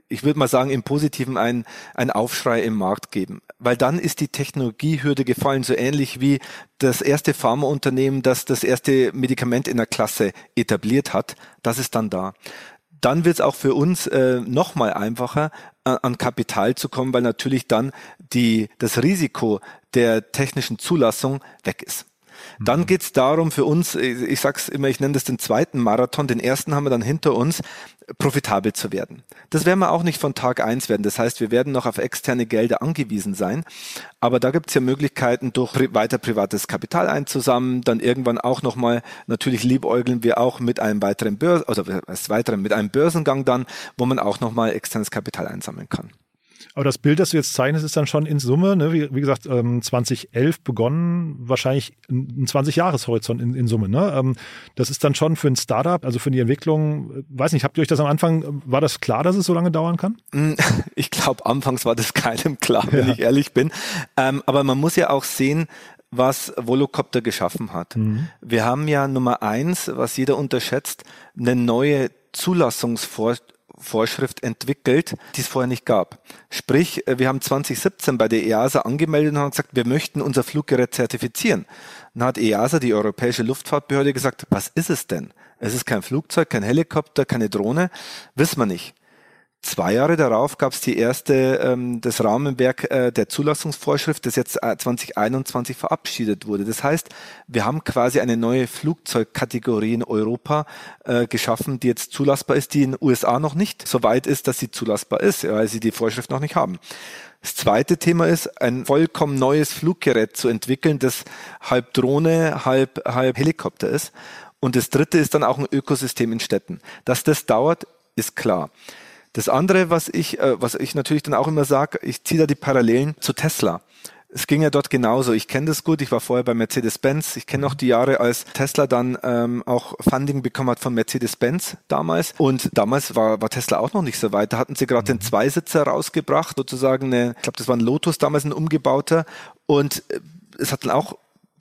ich würde mal sagen, im Positiven ein Aufschrei im Markt geben. Weil dann ist die Technologiehürde gefallen, so ähnlich wie das erste Pharmaunternehmen, das das erste Medikament in der Klasse etabliert hat, das ist dann da. Dann wird es auch für uns nochmal einfacher, an Kapital zu kommen, weil natürlich dann das Risiko der technischen Zulassung weg ist. Dann geht's darum für uns, ich sag's immer, ich nenne das den zweiten Marathon, den ersten haben wir dann hinter uns, profitabel zu werden. Das werden wir auch nicht von Tag 1 werden, das heißt, wir werden noch auf externe Gelder angewiesen sein, aber da gibt's ja Möglichkeiten, durch weiter privates Kapital einzusammeln, dann irgendwann auch nochmal, natürlich liebäugeln wir auch mit einem weiteren Börsengang dann, wo man auch nochmal externes Kapital einsammeln kann. Aber das Bild, das du jetzt zeichnest, ist dann schon in Summe, ne, wie gesagt, 2011 begonnen, wahrscheinlich ein 20-Jahres-Horizont in Summe. Ne? Das ist dann schon für ein Startup, also für die Entwicklung, weiß nicht, habt ihr euch das am Anfang, war das klar, dass es so lange dauern kann? Ich glaube, anfangs war das keinem klar, wenn ich ehrlich bin. Aber man muss ja auch sehen, was Volocopter geschaffen hat. Mhm. Wir haben ja Nummer 1, was jeder unterschätzt, eine neue Zulassungsvorschrift entwickelt, die es vorher nicht gab. Sprich, wir haben 2017 bei der EASA angemeldet und haben gesagt, wir möchten unser Fluggerät zertifizieren. Dann hat EASA, die Europäische Luftfahrtbehörde, gesagt, was ist es denn? Es ist kein Flugzeug, kein Helikopter, keine Drohne, wissen wir nicht. 2 Jahre darauf gab es die erste, das Rahmenwerk der Zulassungsvorschrift, das jetzt 2021 verabschiedet wurde. Das heißt, wir haben quasi eine neue Flugzeugkategorie in Europa geschaffen, die jetzt zulassbar ist, die in den USA noch nicht so weit ist, dass sie zulassbar ist, weil sie die Vorschrift noch nicht haben. Das zweite Thema ist, ein vollkommen neues Fluggerät zu entwickeln, das halb Drohne, halb Helikopter ist. Und das dritte ist dann auch ein Ökosystem in Städten. Dass das dauert, ist klar. Das andere, was ich natürlich dann auch immer sage, ich ziehe da die Parallelen zu Tesla. Es ging ja dort genauso. Ich kenne das gut. Ich war vorher bei Mercedes-Benz. Ich kenne auch die Jahre, als Tesla dann auch Funding bekommen hat von Mercedes-Benz damals. Und damals war Tesla auch noch nicht so weit. Da hatten sie gerade den Zweisitzer rausgebracht, sozusagen ich glaube, das war ein Lotus damals, ein umgebauter. Und es hat dann auch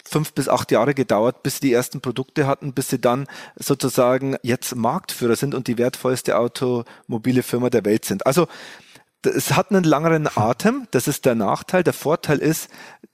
5 bis 8 Jahre gedauert, bis sie die ersten Produkte hatten, bis sie dann sozusagen jetzt Marktführer sind und die wertvollste automobile Firma der Welt sind. Also es hat einen langeren Atem, das ist der Nachteil. Der Vorteil ist,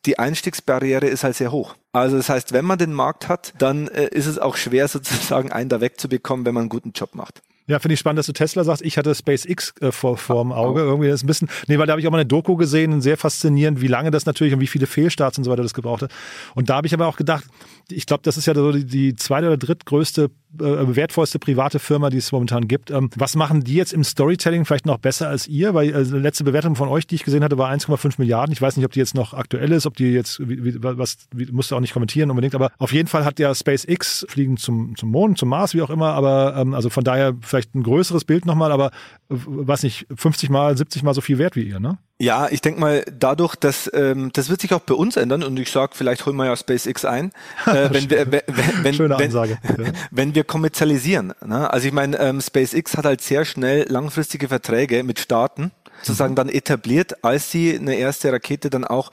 die Einstiegsbarriere ist halt sehr hoch. Also das heißt, wenn man den Markt hat, dann ist es auch schwer sozusagen einen da wegzubekommen, wenn man einen guten Job macht. Ja, finde ich spannend, dass du Tesla sagst. Ich hatte SpaceX vorm Auge. Irgendwie ist ein bisschen, weil da habe ich auch mal eine Doku gesehen, sehr faszinierend, wie lange das natürlich und wie viele Fehlstarts und so weiter das gebraucht hat. Und da habe ich aber auch gedacht, ich glaube, das ist ja so die zweite oder drittgrößte, wertvollste private Firma, die es momentan gibt. Was machen die jetzt im Storytelling vielleicht noch besser als ihr? Weil die letzte Bewertung von euch, die ich gesehen hatte, war 1,5 Milliarden. Ich weiß nicht, ob die jetzt noch aktuell ist, ob die jetzt, musst du auch nicht kommentieren unbedingt, aber auf jeden Fall hat ja SpaceX Fliegen zum Mond, zum Mars, wie auch immer, aber also von daher vielleicht ein größeres Bild nochmal, aber weiß nicht, 50 mal, 70 mal so viel wert wie ihr, ne? Ja, ich denke mal, dadurch, dass das wird sich auch bei uns ändern und ich sage, vielleicht holen wir ja SpaceX ein, wenn wir kommerzialisieren. Ne? Also ich meine, SpaceX hat halt sehr schnell langfristige Verträge mit Staaten sozusagen dann etabliert, als sie eine erste Rakete dann auch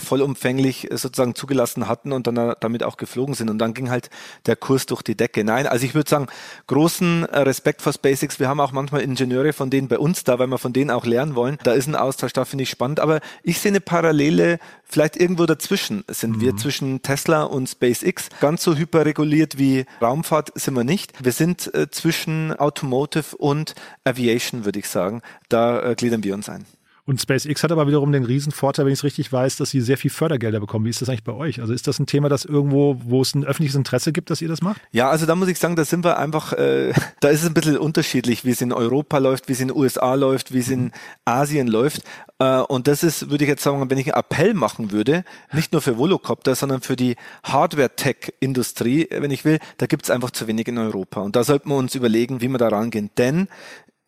vollumfänglich sozusagen zugelassen hatten und dann damit auch geflogen sind. Und dann ging halt der Kurs durch die Decke. Nein, also ich würde sagen, großen Respekt vor SpaceX. Wir haben auch manchmal Ingenieure von denen bei uns da, weil wir von denen auch lernen wollen. Da ist ein Austausch, da finde ich spannend. Aber ich sehe eine Parallele, vielleicht irgendwo dazwischen sind wir, zwischen Tesla und SpaceX. Ganz so hyperreguliert wie Raumfahrt sind wir nicht. Wir sind zwischen Automotive und Aviation, würde ich sagen. Da gliedern wir uns ein. Und SpaceX hat aber wiederum den Riesenvorteil, wenn ich es richtig weiß, dass sie sehr viel Fördergelder bekommen. Wie ist das eigentlich bei euch? Also ist das ein Thema, das irgendwo, wo es ein öffentliches Interesse gibt, dass ihr das macht? Ja, also da muss ich sagen, da sind wir einfach, da ist es ein bisschen unterschiedlich, wie es in Europa läuft, wie es in den USA läuft, wie es in Asien läuft. Und das ist, würde ich jetzt sagen, wenn ich einen Appell machen würde, nicht nur für Volocopter, sondern für die Hardware-Tech-Industrie, wenn ich will, da gibt es einfach zu wenig in Europa. Und da sollten wir uns überlegen, wie wir da rangehen. Denn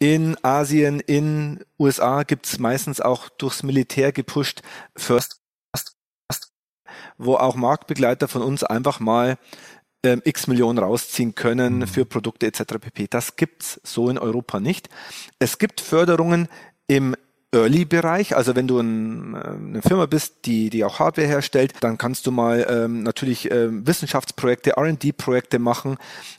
in Asien, in USA gibt's meistens auch durchs Militär gepusht First, wo auch Marktbegleiter von uns einfach mal x Millionen rausziehen können für Produkte etc. pp. Das gibt's so in Europa nicht. Es gibt Förderungen im Early-Bereich, also wenn du eine Firma bist, die auch Hardware herstellt, dann kannst du mal natürlich Wissenschaftsprojekte, R&D-Projekte machen.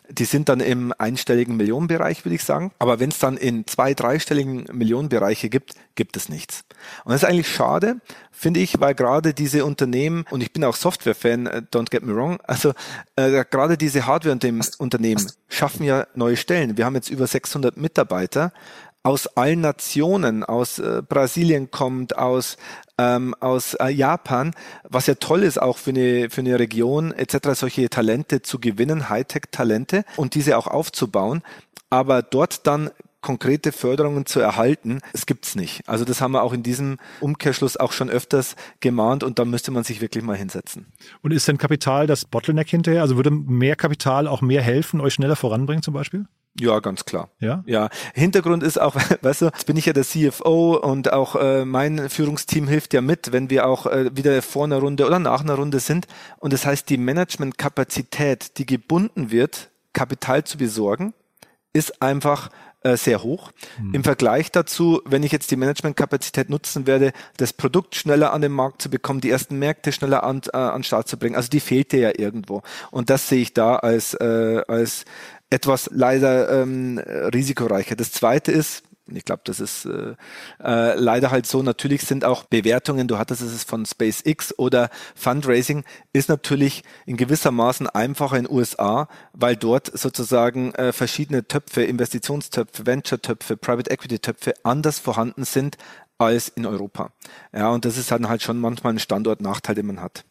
Die sind dann im einstelligen Millionenbereich, würde ich sagen. Aber wenn es dann in dreistelligen Millionenbereiche gibt, gibt es nichts. Und das ist eigentlich schade, finde ich, weil gerade diese Unternehmen, und ich bin auch Software-Fan, don't get me wrong, also gerade diese Hardware-Unternehmen schaffen ja neue Stellen. Wir haben jetzt über 600 Mitarbeiter, aus allen Nationen, aus Brasilien kommt, aus Japan, was ja toll ist auch für eine Region etc., solche Talente zu gewinnen, Hightech-Talente und diese auch aufzubauen, aber dort dann konkrete Förderungen zu erhalten, es gibt's nicht. Also das haben wir auch in diesem Umkehrschluss auch schon öfters gemahnt und da müsste man sich wirklich mal hinsetzen. Und ist denn Kapital das Bottleneck hinterher? Also würde mehr Kapital auch mehr helfen, euch schneller voranbringen zum Beispiel? Ja, ganz klar. Ja. Hintergrund ist auch, weißt du, jetzt bin ich ja der CFO und auch mein Führungsteam hilft ja mit, wenn wir auch wieder vor einer Runde oder nach einer Runde sind. Und das heißt, die Managementkapazität, die gebunden wird, Kapital zu besorgen, ist einfach sehr hoch. Im Vergleich dazu, wenn ich jetzt die Managementkapazität nutzen werde, das Produkt schneller an den Markt zu bekommen, die ersten Märkte schneller an den Start zu bringen, also die fehlte ja irgendwo. Und das sehe ich da als etwas leider risikoreicher. Das Zweite ist, ich glaube, das ist leider halt so, natürlich sind auch Bewertungen, du hattest es von SpaceX oder Fundraising, ist natürlich in gewissermaßen einfacher in USA, weil dort sozusagen verschiedene Töpfe, Investitionstöpfe, Venture-Töpfe, Private-Equity-Töpfe anders vorhanden sind als in Europa. Ja, und das ist dann halt schon manchmal ein Standortnachteil, den man hat.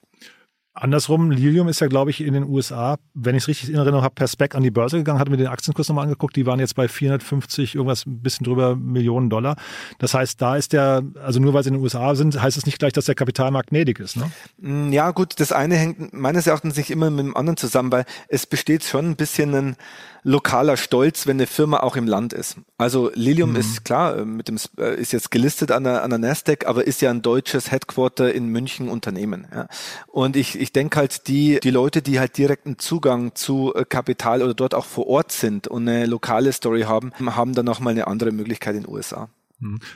Andersrum, Lilium ist ja, glaube ich, in den USA, wenn ich es richtig in Erinnerung habe, per SPAC an die Börse gegangen, hatte mir den Aktienkurs nochmal angeguckt, die waren jetzt bei 450, irgendwas ein bisschen drüber Millionen $. Das heißt, da ist also nur weil sie in den USA sind, heißt es nicht gleich, dass der Kapitalmarkt gnädig ist, ne? Ja gut, das eine hängt meines Erachtens nicht immer mit dem anderen zusammen, weil es besteht schon ein bisschen ein lokaler Stolz, wenn eine Firma auch im Land ist. Also Lilium ist klar, ist jetzt gelistet an der Nasdaq, aber ist ja ein deutsches Headquarter in München Unternehmen. Ja. Und ich denke halt, die Leute, die halt direkten Zugang zu Kapital oder dort auch vor Ort sind und eine lokale Story haben dann nochmal eine andere Möglichkeit in den USA.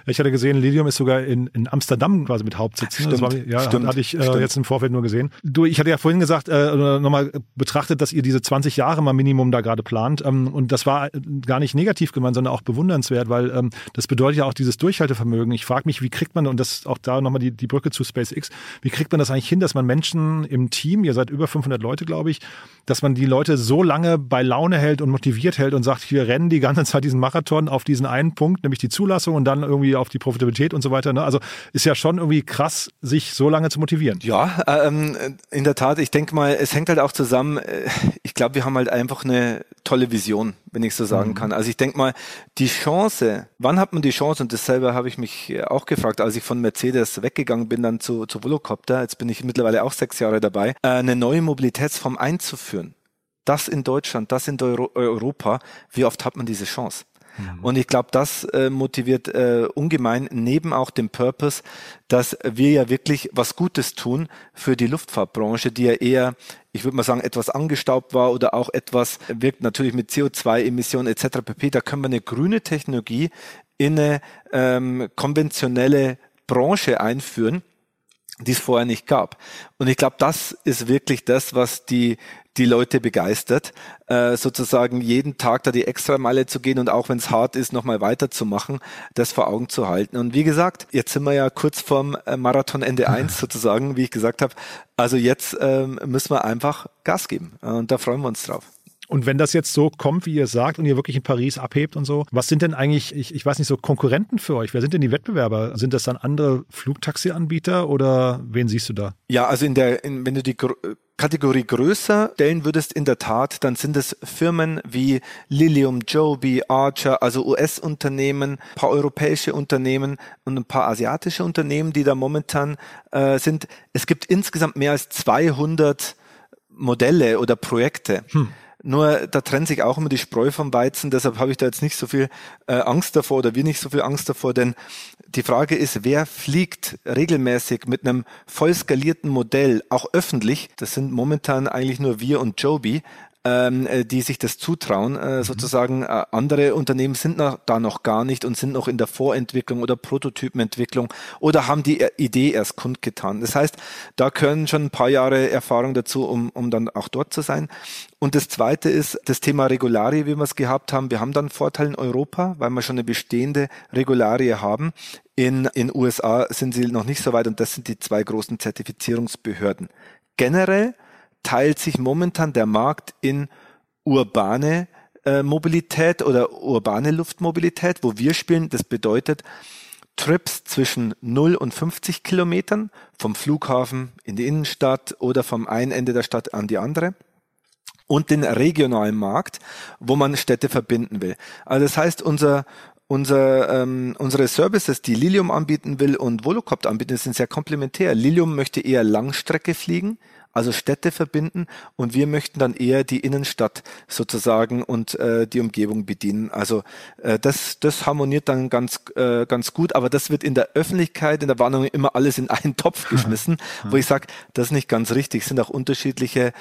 Ich hatte gesehen, Lilium ist sogar in Amsterdam quasi mit Hauptsitz. Stimmt, das war, hatte ich jetzt im Vorfeld nur gesehen. Du, ich hatte ja vorhin gesagt, nochmal betrachtet, dass ihr diese 20 Jahre mal Minimum da gerade plant. Und das war gar nicht negativ gemeint, sondern auch bewundernswert, weil das bedeutet ja auch dieses Durchhaltevermögen. Ich frage mich, wie kriegt man, und das auch da nochmal die Brücke zu SpaceX, wie kriegt man das eigentlich hin, dass man Menschen im Team, ihr seid über 500 Leute, glaube ich, dass man die Leute so lange bei Laune hält und motiviert hält und sagt, wir rennen die ganze Zeit diesen Marathon auf diesen einen Punkt, nämlich die Zulassung und dann irgendwie auf die Profitabilität und so weiter. Ne? Also ist ja schon irgendwie krass, sich so lange zu motivieren. Ja, in der Tat. Ich denke mal, es hängt halt auch zusammen. Ich glaube, wir haben halt einfach eine tolle Vision, wenn ich so sagen kann. Also ich denke mal, die Chance, wann hat man die Chance? Und dasselbe habe ich mich auch gefragt, als ich von Mercedes weggegangen bin, dann zu Volocopter. Jetzt bin ich mittlerweile auch 6 Jahre dabei, eine neue Mobilitätsform einzuführen. Das in Deutschland, das in Europa. Wie oft hat man diese Chance? Und ich glaube, das motiviert ungemein, neben auch dem Purpose, dass wir ja wirklich was Gutes tun für die Luftfahrtbranche, die ja eher, ich würde mal sagen, etwas angestaubt war oder auch etwas wirkt natürlich mit CO2-Emissionen etc. pp. Da können wir eine grüne Technologie in eine konventionelle Branche einführen, die es vorher nicht gab. Und ich glaube, das ist wirklich das, was die Leute begeistert, sozusagen jeden Tag da die Extrameile zu gehen und auch wenn es hart ist, nochmal weiterzumachen, das vor Augen zu halten. Und wie gesagt, jetzt sind wir ja kurz vorm Marathonende 1 sozusagen, wie ich gesagt habe. Also jetzt müssen wir einfach Gas geben und da freuen wir uns drauf. Und wenn das jetzt so kommt, wie ihr sagt, und ihr wirklich in Paris abhebt und so, was sind denn eigentlich, ich weiß nicht, so Konkurrenten für euch? Wer sind denn die Wettbewerber? Sind das dann andere Flugtaxi-Anbieter oder wen siehst du da? Ja, also wenn du die Kategorie größer stellen würdest, in der Tat, dann sind es Firmen wie Lilium, Joby, Archer, also US-Unternehmen, ein paar europäische Unternehmen und ein paar asiatische Unternehmen, die da momentan sind. Es gibt insgesamt mehr als 200 Modelle oder Projekte. Nur da trennt sich auch immer die Spreu vom Weizen, deshalb habe ich da jetzt nicht so viel Angst davor oder wir nicht so viel Angst davor, denn die Frage ist, wer fliegt regelmäßig mit einem voll skalierten Modell, auch öffentlich? Das sind momentan eigentlich nur wir und Joby, die sich das zutrauen, sozusagen. Andere Unternehmen sind da noch gar nicht und sind noch in der Vorentwicklung oder Prototypenentwicklung oder haben die Idee erst kundgetan. Das heißt, da gehören schon ein paar Jahre Erfahrung dazu, um dann auch dort zu sein. Und das Zweite ist das Thema Regularie, wie wir es gehabt haben. Wir haben dann einen Vorteil in Europa, weil wir schon eine bestehende Regularie haben. In USA sind sie noch nicht so weit und das sind die zwei großen Zertifizierungsbehörden. Generell teilt sich momentan der Markt in urbane Mobilität oder urbane Luftmobilität, wo wir spielen. Das bedeutet Trips zwischen 0 und 50 Kilometern vom Flughafen in die Innenstadt oder vom einen Ende der Stadt an die andere und den regionalen Markt, wo man Städte verbinden will. Also das heißt, unsere Services, die Lilium anbieten will und Volocopter anbieten, sind sehr komplementär. Lilium möchte eher Langstrecke fliegen, also Städte verbinden, und wir möchten dann eher die Innenstadt sozusagen und die Umgebung bedienen. Also das harmoniert dann ganz gut, aber das wird in der Öffentlichkeit, in der Warnung immer alles in einen Topf geschmissen, wo ich sage, das ist nicht ganz richtig. Es sind auch unterschiedliche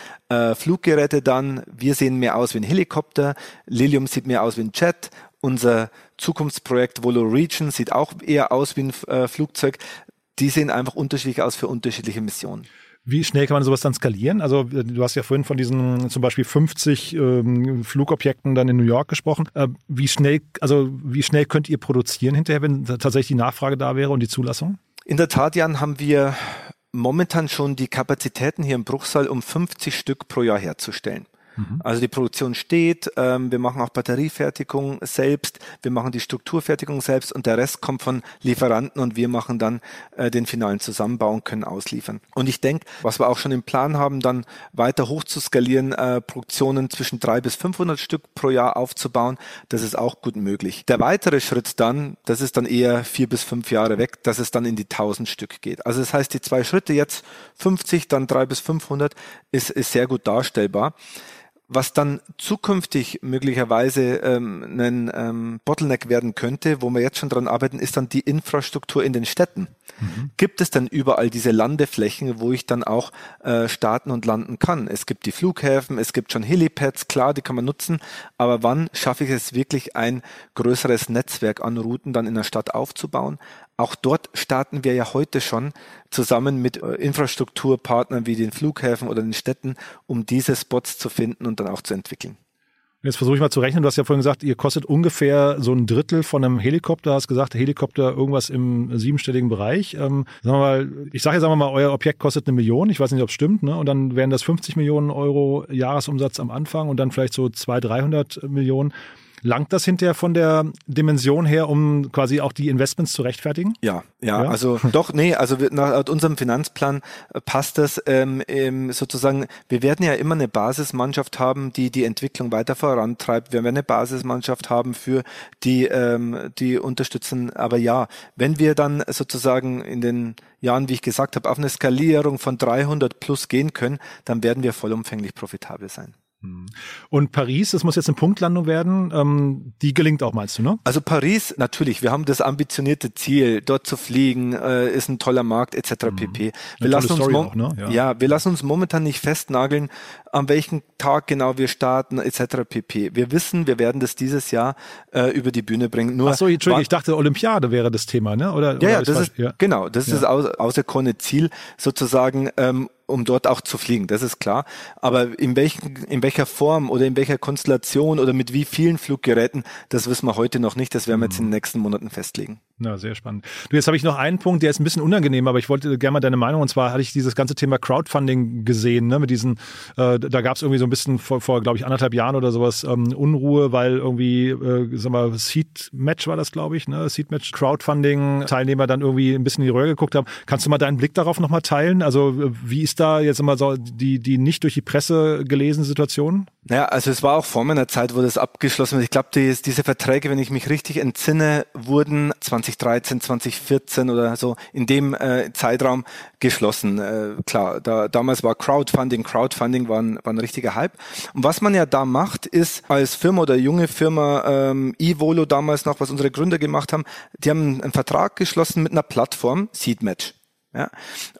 Fluggeräte dann. Wir sehen mehr aus wie ein Helikopter, Lilium sieht mehr aus wie ein Jet. Unser Zukunftsprojekt Volo Region sieht auch eher aus wie ein Flugzeug. Die sehen einfach unterschiedlich aus für unterschiedliche Missionen. Wie schnell kann man sowas dann skalieren? Also du hast ja vorhin von diesen zum Beispiel 50 Flugobjekten dann in New York gesprochen. Wie schnell könnt ihr produzieren hinterher, wenn tatsächlich die Nachfrage da wäre und die Zulassung? In der Tat, Jan, haben wir momentan schon die Kapazitäten hier im Bruchsal, um 50 Stück pro Jahr herzustellen. Also die Produktion steht, wir machen auch Batteriefertigung selbst, wir machen die Strukturfertigung selbst und der Rest kommt von Lieferanten und wir machen dann den finalen Zusammenbau und können ausliefern. Und ich denke, was wir auch schon im Plan haben, dann weiter hoch zu skalieren, Produktionen zwischen 300 bis 500 Stück pro Jahr aufzubauen, das ist auch gut möglich. Der weitere Schritt dann, das ist dann eher 4 bis 5 Jahre weg, dass es dann in die 1000 Stück geht. Also das heißt, die zwei Schritte jetzt 50, dann 3 bis 500 ist sehr gut darstellbar. Was dann zukünftig möglicherweise ein Bottleneck werden könnte, wo wir jetzt schon dran arbeiten, ist dann die Infrastruktur in den Städten. Gibt es dann überall diese Landeflächen, wo ich dann auch starten und landen kann? Es gibt die Flughäfen, es gibt schon Helipads, klar, die kann man nutzen, aber wann schaffe ich es wirklich, ein größeres Netzwerk an Routen dann in der Stadt aufzubauen? Auch dort starten wir ja heute schon zusammen mit Infrastrukturpartnern wie den Flughäfen oder den Städten, um diese Spots zu finden und dann auch zu entwickeln. Jetzt versuche ich mal zu rechnen. Du hast ja vorhin gesagt, ihr kostet ungefähr so ein Drittel von einem Helikopter. Du hast gesagt, Helikopter irgendwas im 7-stelligen Bereich. Sagen wir mal, euer Objekt kostet 1 Million. Ich weiß nicht, ob es stimmt. Ne? Und dann wären das 50 Millionen Euro Jahresumsatz am Anfang und dann vielleicht so 200, 300 Millionen. Langt das hinterher von der Dimension her, um quasi auch die Investments zu rechtfertigen? Ja. Nach unserem Finanzplan passt das sozusagen. Wir werden ja immer eine Basismannschaft haben, die die Entwicklung weiter vorantreibt. Wir werden eine Basismannschaft haben für die unterstützen. Aber ja, wenn wir dann sozusagen in den Jahren, wie ich gesagt habe, auf eine Skalierung von 300 plus gehen können, dann werden wir vollumfänglich profitabel sein. Und Paris, das muss jetzt eine Punktlandung werden, die gelingt auch, meinst du, ne? Also Paris, natürlich, wir haben das ambitionierte Ziel, dort zu fliegen, ist ein toller Markt, etc. pp. Wir lassen uns momentan nicht festnageln, an welchem Tag genau wir starten, etc. pp. Wir wissen, wir werden das dieses Jahr über die Bühne bringen. Ich dachte, Olympiade wäre das Thema, ne? Das ist das auserkorene Ziel, sozusagen, um dort auch zu fliegen, das ist klar. Aber in welcher Form oder in welcher Konstellation oder mit wie vielen Fluggeräten, das wissen wir heute noch nicht. Das werden wir jetzt in den nächsten Monaten festlegen. Ja, sehr spannend. Du, jetzt habe ich noch einen Punkt, der ist ein bisschen unangenehm, aber ich wollte gerne mal deine Meinung, und zwar hatte ich dieses ganze Thema Crowdfunding gesehen, ne, mit diesen, da gab es irgendwie so ein bisschen vor glaube ich, 1,5 Jahren oder sowas, Unruhe, weil irgendwie, sag mal, Seedmatch war das, glaube ich, ne, Seedmatch Crowdfunding-Teilnehmer dann irgendwie ein bisschen in die Röhre geguckt haben. Kannst du mal deinen Blick darauf nochmal teilen? Also wie ist da jetzt immer so die nicht durch die Presse gelesene Situation? Naja, also es war auch vor meiner Zeit, wo das abgeschlossen wurde. Ich glaube, diese Verträge, wenn ich mich richtig entsinne, wurden 2013, 2014 oder so in dem Zeitraum geschlossen. Klar, damals war Crowdfunding war ein richtiger Hype. Und was man ja da macht, ist als Firma oder junge Firma, iVolo damals noch, was unsere Gründer gemacht haben, die haben einen Vertrag geschlossen mit einer Plattform, Seedmatch. Ja.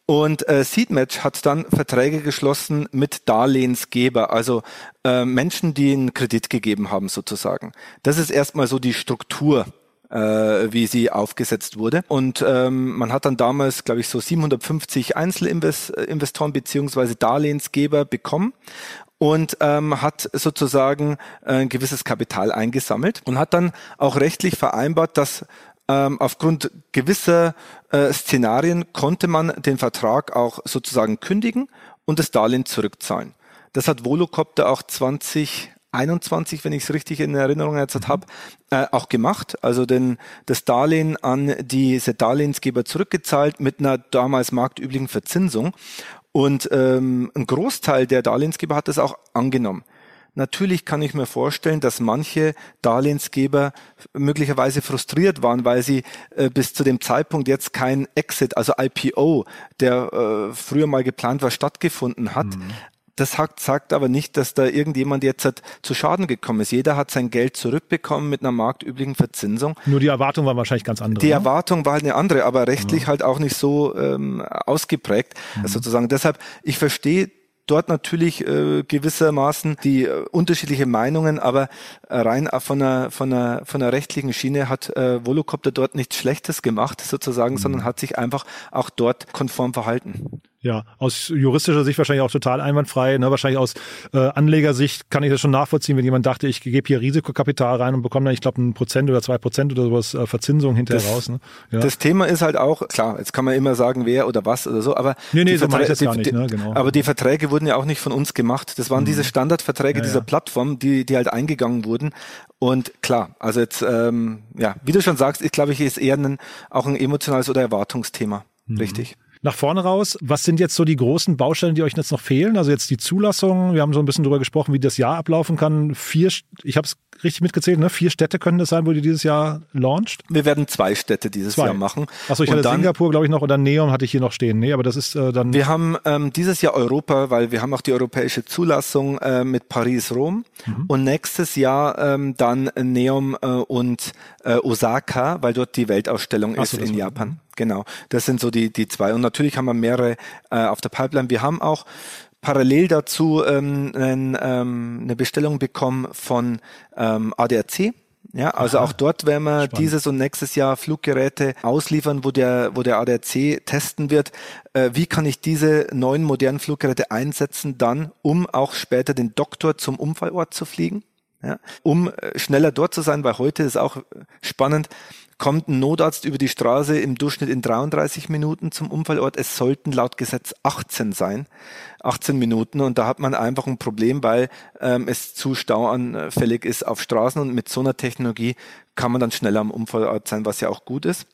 Und Seedmatch hat dann Verträge geschlossen mit Darlehensgeber, also Menschen, die einen Kredit gegeben haben sozusagen. Das ist erstmal so die Struktur, wie sie aufgesetzt wurde. Und man hat dann damals, glaube ich, so 750 Einzelinvestoren bzw. Darlehensgeber bekommen und hat sozusagen ein gewisses Kapital eingesammelt und hat dann auch rechtlich vereinbart, dass aufgrund gewisser Szenarien konnte man den Vertrag auch sozusagen kündigen und das Darlehen zurückzahlen. Das hat Volocopter auch 2021, wenn ich es richtig in Erinnerung jetzt habe, auch gemacht. Also das Darlehen an diese Darlehensgeber zurückgezahlt mit einer damals marktüblichen Verzinsung. Und ein Großteil der Darlehensgeber hat das auch angenommen. Natürlich kann ich mir vorstellen, dass manche Darlehensgeber möglicherweise frustriert waren, weil sie bis zu dem Zeitpunkt jetzt kein Exit, also IPO, der früher mal geplant war, stattgefunden hat. Mhm. Das sagt aber nicht, dass da irgendjemand jetzt zu Schaden gekommen ist. Jeder hat sein Geld zurückbekommen mit einer marktüblichen Verzinsung. Nur die Erwartung war wahrscheinlich ganz andere. Die Erwartung war halt eine andere, aber rechtlich halt auch nicht so ausgeprägt sozusagen. Deshalb, ich verstehe dort natürlich gewissermaßen die unterschiedlichen Meinungen, aber rein von einer rechtlichen Schiene hat Volocopter dort nichts Schlechtes gemacht sozusagen, sondern hat sich einfach auch dort konform verhalten. Ja, aus juristischer Sicht wahrscheinlich auch total einwandfrei. Ne? Wahrscheinlich aus Anlegersicht kann ich das schon nachvollziehen, wenn jemand dachte, ich gebe hier Risikokapital rein und bekomme dann, ich glaube, 1% oder 2% oder sowas Verzinsung hinterher raus. Ne? Ja. Das Thema ist halt auch, klar, jetzt kann man immer sagen, wer oder was oder so, aber die Verträge wurden ja auch nicht von uns gemacht. Das waren diese Standardverträge dieser Plattform, die halt eingegangen wurden. Und klar, also jetzt, wie du schon sagst, ich glaube, ist eher auch ein emotionales oder Erwartungsthema. Richtig. Nach vorne raus, was sind jetzt so die großen Baustellen, die euch jetzt noch fehlen? Also jetzt die Zulassung, wir haben so ein bisschen drüber gesprochen, wie das Jahr ablaufen kann. 4, ich habe es richtig mitgezählt, ne? 4 Städte können das sein, wo ihr dieses Jahr launcht? Wir werden 2 Städte dieses Jahr machen. Achso, ich hatte Singapur, glaube ich, noch, oder Neom hatte ich hier noch stehen. Nee, aber das ist dann... Wir haben dieses Jahr Europa, weil wir haben auch die europäische Zulassung mit Paris, Rom und nächstes Jahr dann Neom und Osaka, weil dort die Weltausstellung ist in Japan. Genau, das sind so die 2. Und natürlich haben wir mehrere auf der Pipeline. Wir haben auch parallel dazu eine Bestellung bekommen von ADAC. Ja, also auch dort werden wir dieses und nächstes Jahr Fluggeräte ausliefern, wo der ADAC testen wird. Wie kann ich diese neuen modernen Fluggeräte einsetzen dann, um auch später den Doktor zum Unfallort zu fliegen? Ja, um schneller dort zu sein, weil heute ist auch spannend, kommt ein Notarzt über die Straße im Durchschnitt in 33 Minuten zum Unfallort. Es sollten laut Gesetz 18 sein, 18 Minuten. Und da hat man einfach ein Problem, weil es zu stauanfällig ist auf Straßen. Und mit so einer Technologie kann man dann schneller am Unfallort sein, was ja auch gut ist.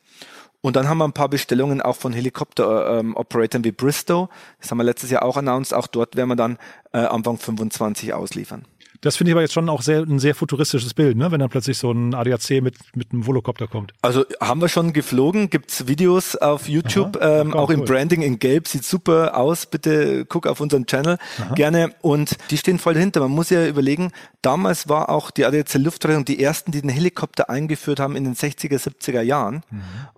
Und dann haben wir ein paar Bestellungen auch von Helikopter-Operatoren wie Bristow. Das haben wir letztes Jahr auch announced. Auch dort werden wir dann Anfang 25 ausliefern. Das finde ich aber jetzt schon auch ein sehr futuristisches Bild, ne? Wenn dann plötzlich so ein ADAC mit einem Volocopter kommt. Also haben wir schon geflogen, gibt's Videos auf YouTube, auch im Branding in Gelb, sieht super aus, bitte guck auf unseren Channel gerne und die stehen voll dahinter. Man muss ja überlegen, damals war auch die ADAC Luftrettung die ersten, die den Helikopter eingeführt haben in den 60er, 70er Jahren.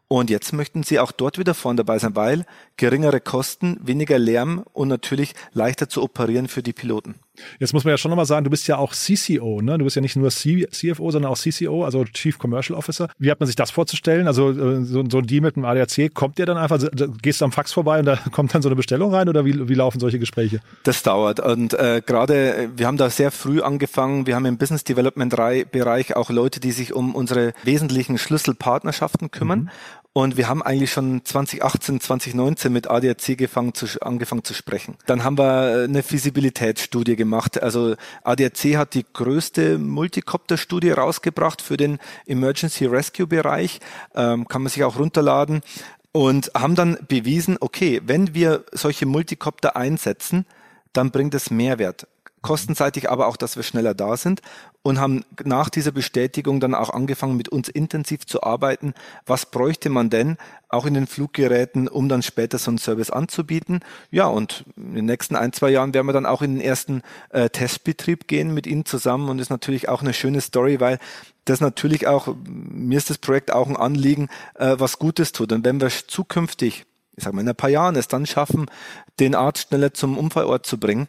Und jetzt möchten sie auch dort wieder vorne dabei sein, weil geringere Kosten, weniger Lärm und natürlich leichter zu operieren für die Piloten. Jetzt muss man ja schon nochmal sagen, du bist ja auch CCO, ne? Du bist ja nicht nur CFO, sondern auch CCO, also Chief Commercial Officer. Wie hat man sich das vorzustellen? Also so ein Deal mit dem ADAC, kommt der dann einfach, gehst du am Fax vorbei und da kommt dann so eine Bestellung rein oder wie laufen solche Gespräche? Das dauert und gerade, wir haben da sehr früh angefangen, wir haben im Business Development Bereich auch Leute, die sich um unsere wesentlichen Schlüsselpartnerschaften kümmern. Mhm. Und wir haben eigentlich schon 2018, 2019 mit ADAC angefangen zu sprechen. Dann haben wir eine Feasibilitätsstudie gemacht. Also ADAC hat die größte Multicopter-Studie rausgebracht für den Emergency Rescue-Bereich. Kann man sich auch runterladen. Und haben dann bewiesen, okay, wenn wir solche Multicopter einsetzen, dann bringt es Mehrwert. Kostenseitig aber auch, dass wir schneller da sind und haben nach dieser Bestätigung dann auch angefangen, mit uns intensiv zu arbeiten. Was bräuchte man denn auch in den Fluggeräten, um dann später so einen Service anzubieten? Ja, und in den nächsten 1-2 Jahren werden wir dann auch in den ersten Testbetrieb gehen mit Ihnen zusammen und ist natürlich auch eine schöne Story, weil das natürlich auch, mir ist das Projekt auch ein Anliegen, was Gutes tut. Und wenn wir zukünftig, ich sag mal, in ein paar Jahren es dann schaffen, den Arzt schneller zum Unfallort zu bringen,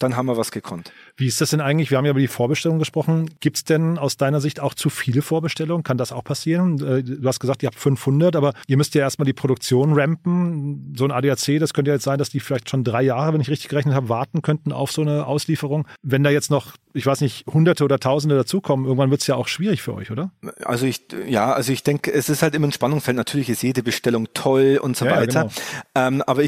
dann haben wir was gekonnt. Wie ist das denn eigentlich? Wir haben ja über die Vorbestellung gesprochen. Gibt es denn aus deiner Sicht auch zu viele Vorbestellungen? Kann das auch passieren? Du hast gesagt, ihr habt 500, aber ihr müsst ja erstmal die Produktion rampen. So ein ADAC, das könnte ja jetzt sein, dass die vielleicht schon 3 Jahre, wenn ich richtig gerechnet habe, warten könnten auf so eine Auslieferung. Wenn da jetzt noch, ich weiß nicht, Hunderte oder Tausende dazukommen, irgendwann wird es ja auch schwierig für euch, oder? Also ich denke, es ist halt immer ein Spannungsfeld. Natürlich ist jede Bestellung toll und so weiter. Genau. Aber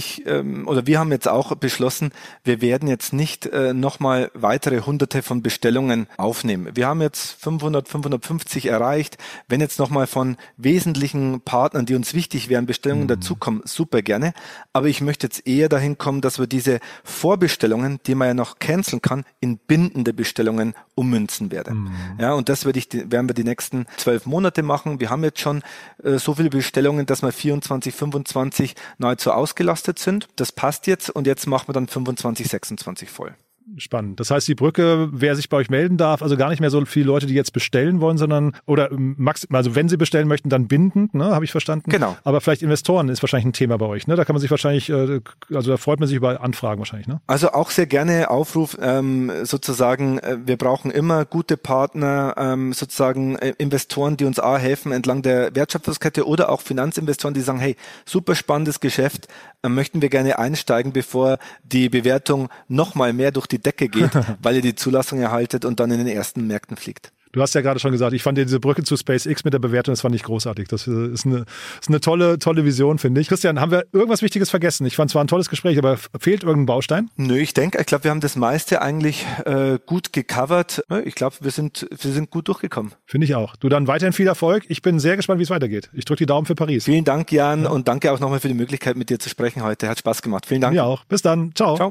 wir haben jetzt auch beschlossen, wir werden jetzt nicht nochmal weitere Hunderte von Bestellungen aufnehmen. Wir haben jetzt 500, 550 erreicht. Wenn jetzt nochmal von wesentlichen Partnern, die uns wichtig wären, Bestellungen dazukommen, super gerne. Aber ich möchte jetzt eher dahin kommen, dass wir diese Vorbestellungen, die man ja noch canceln kann, in bindende Bestellungen ummünzen werden. Ja, und das werden wir die nächsten 12 Monate machen. Wir haben jetzt schon so viele Bestellungen, dass wir 24, 25 nahezu ausgelastet sind. Das passt jetzt und jetzt machen wir dann 25, 26 voll. Spannend. Das heißt, die Brücke, wer sich bei euch melden darf, also gar nicht mehr so viele Leute, die jetzt bestellen wollen, sondern, oder maximal, also wenn sie bestellen möchten, dann bindend, ne, habe ich verstanden. Genau. Aber vielleicht Investoren ist wahrscheinlich ein Thema bei euch, ne? Da kann man sich wahrscheinlich, da freut man sich über Anfragen wahrscheinlich, ne? Also auch sehr gerne Aufruf, sozusagen, wir brauchen immer gute Partner, sozusagen Investoren, die uns helfen entlang der Wertschöpfungskette oder auch Finanzinvestoren, die sagen, hey, super spannendes Geschäft, möchten wir gerne einsteigen, bevor die Bewertung nochmal mehr durch die Decke geht, weil ihr die Zulassung erhaltet und dann in den ersten Märkten fliegt. Du hast ja gerade schon gesagt, ich fand diese Brücke zu SpaceX mit der Bewertung, das fand ich großartig. Das ist eine tolle Vision, finde ich. Christian, haben wir irgendwas Wichtiges vergessen? Ich fand zwar ein tolles Gespräch, aber fehlt irgendein Baustein? Nö, ich glaube, wir haben das meiste eigentlich gut gecovert. Ich glaube, wir sind gut durchgekommen. Finde ich auch. Du, dann weiterhin viel Erfolg. Ich bin sehr gespannt, wie es weitergeht. Ich drücke die Daumen für Paris. Vielen Dank, Jan, ja. Und danke auch nochmal für die Möglichkeit, mit dir zu sprechen heute. Hat Spaß gemacht. Vielen Dank. Mir auch. Bis dann. Ciao. Ciao.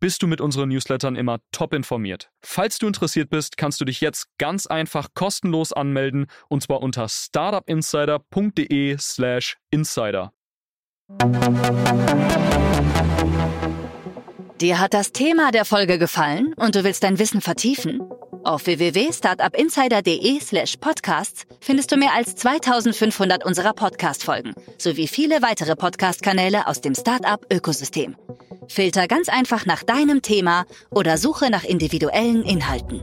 bist du mit unseren Newslettern immer top informiert. Falls du interessiert bist, kannst du dich jetzt ganz einfach kostenlos anmelden und zwar unter startupinsider.de/insider. Dir hat das Thema der Folge gefallen und du willst dein Wissen vertiefen? Auf www.startupinsider.de/podcasts findest du mehr als 2500 unserer Podcast-Folgen sowie viele weitere Podcast-Kanäle aus dem Startup-Ökosystem. Filter ganz einfach nach deinem Thema oder suche nach individuellen Inhalten.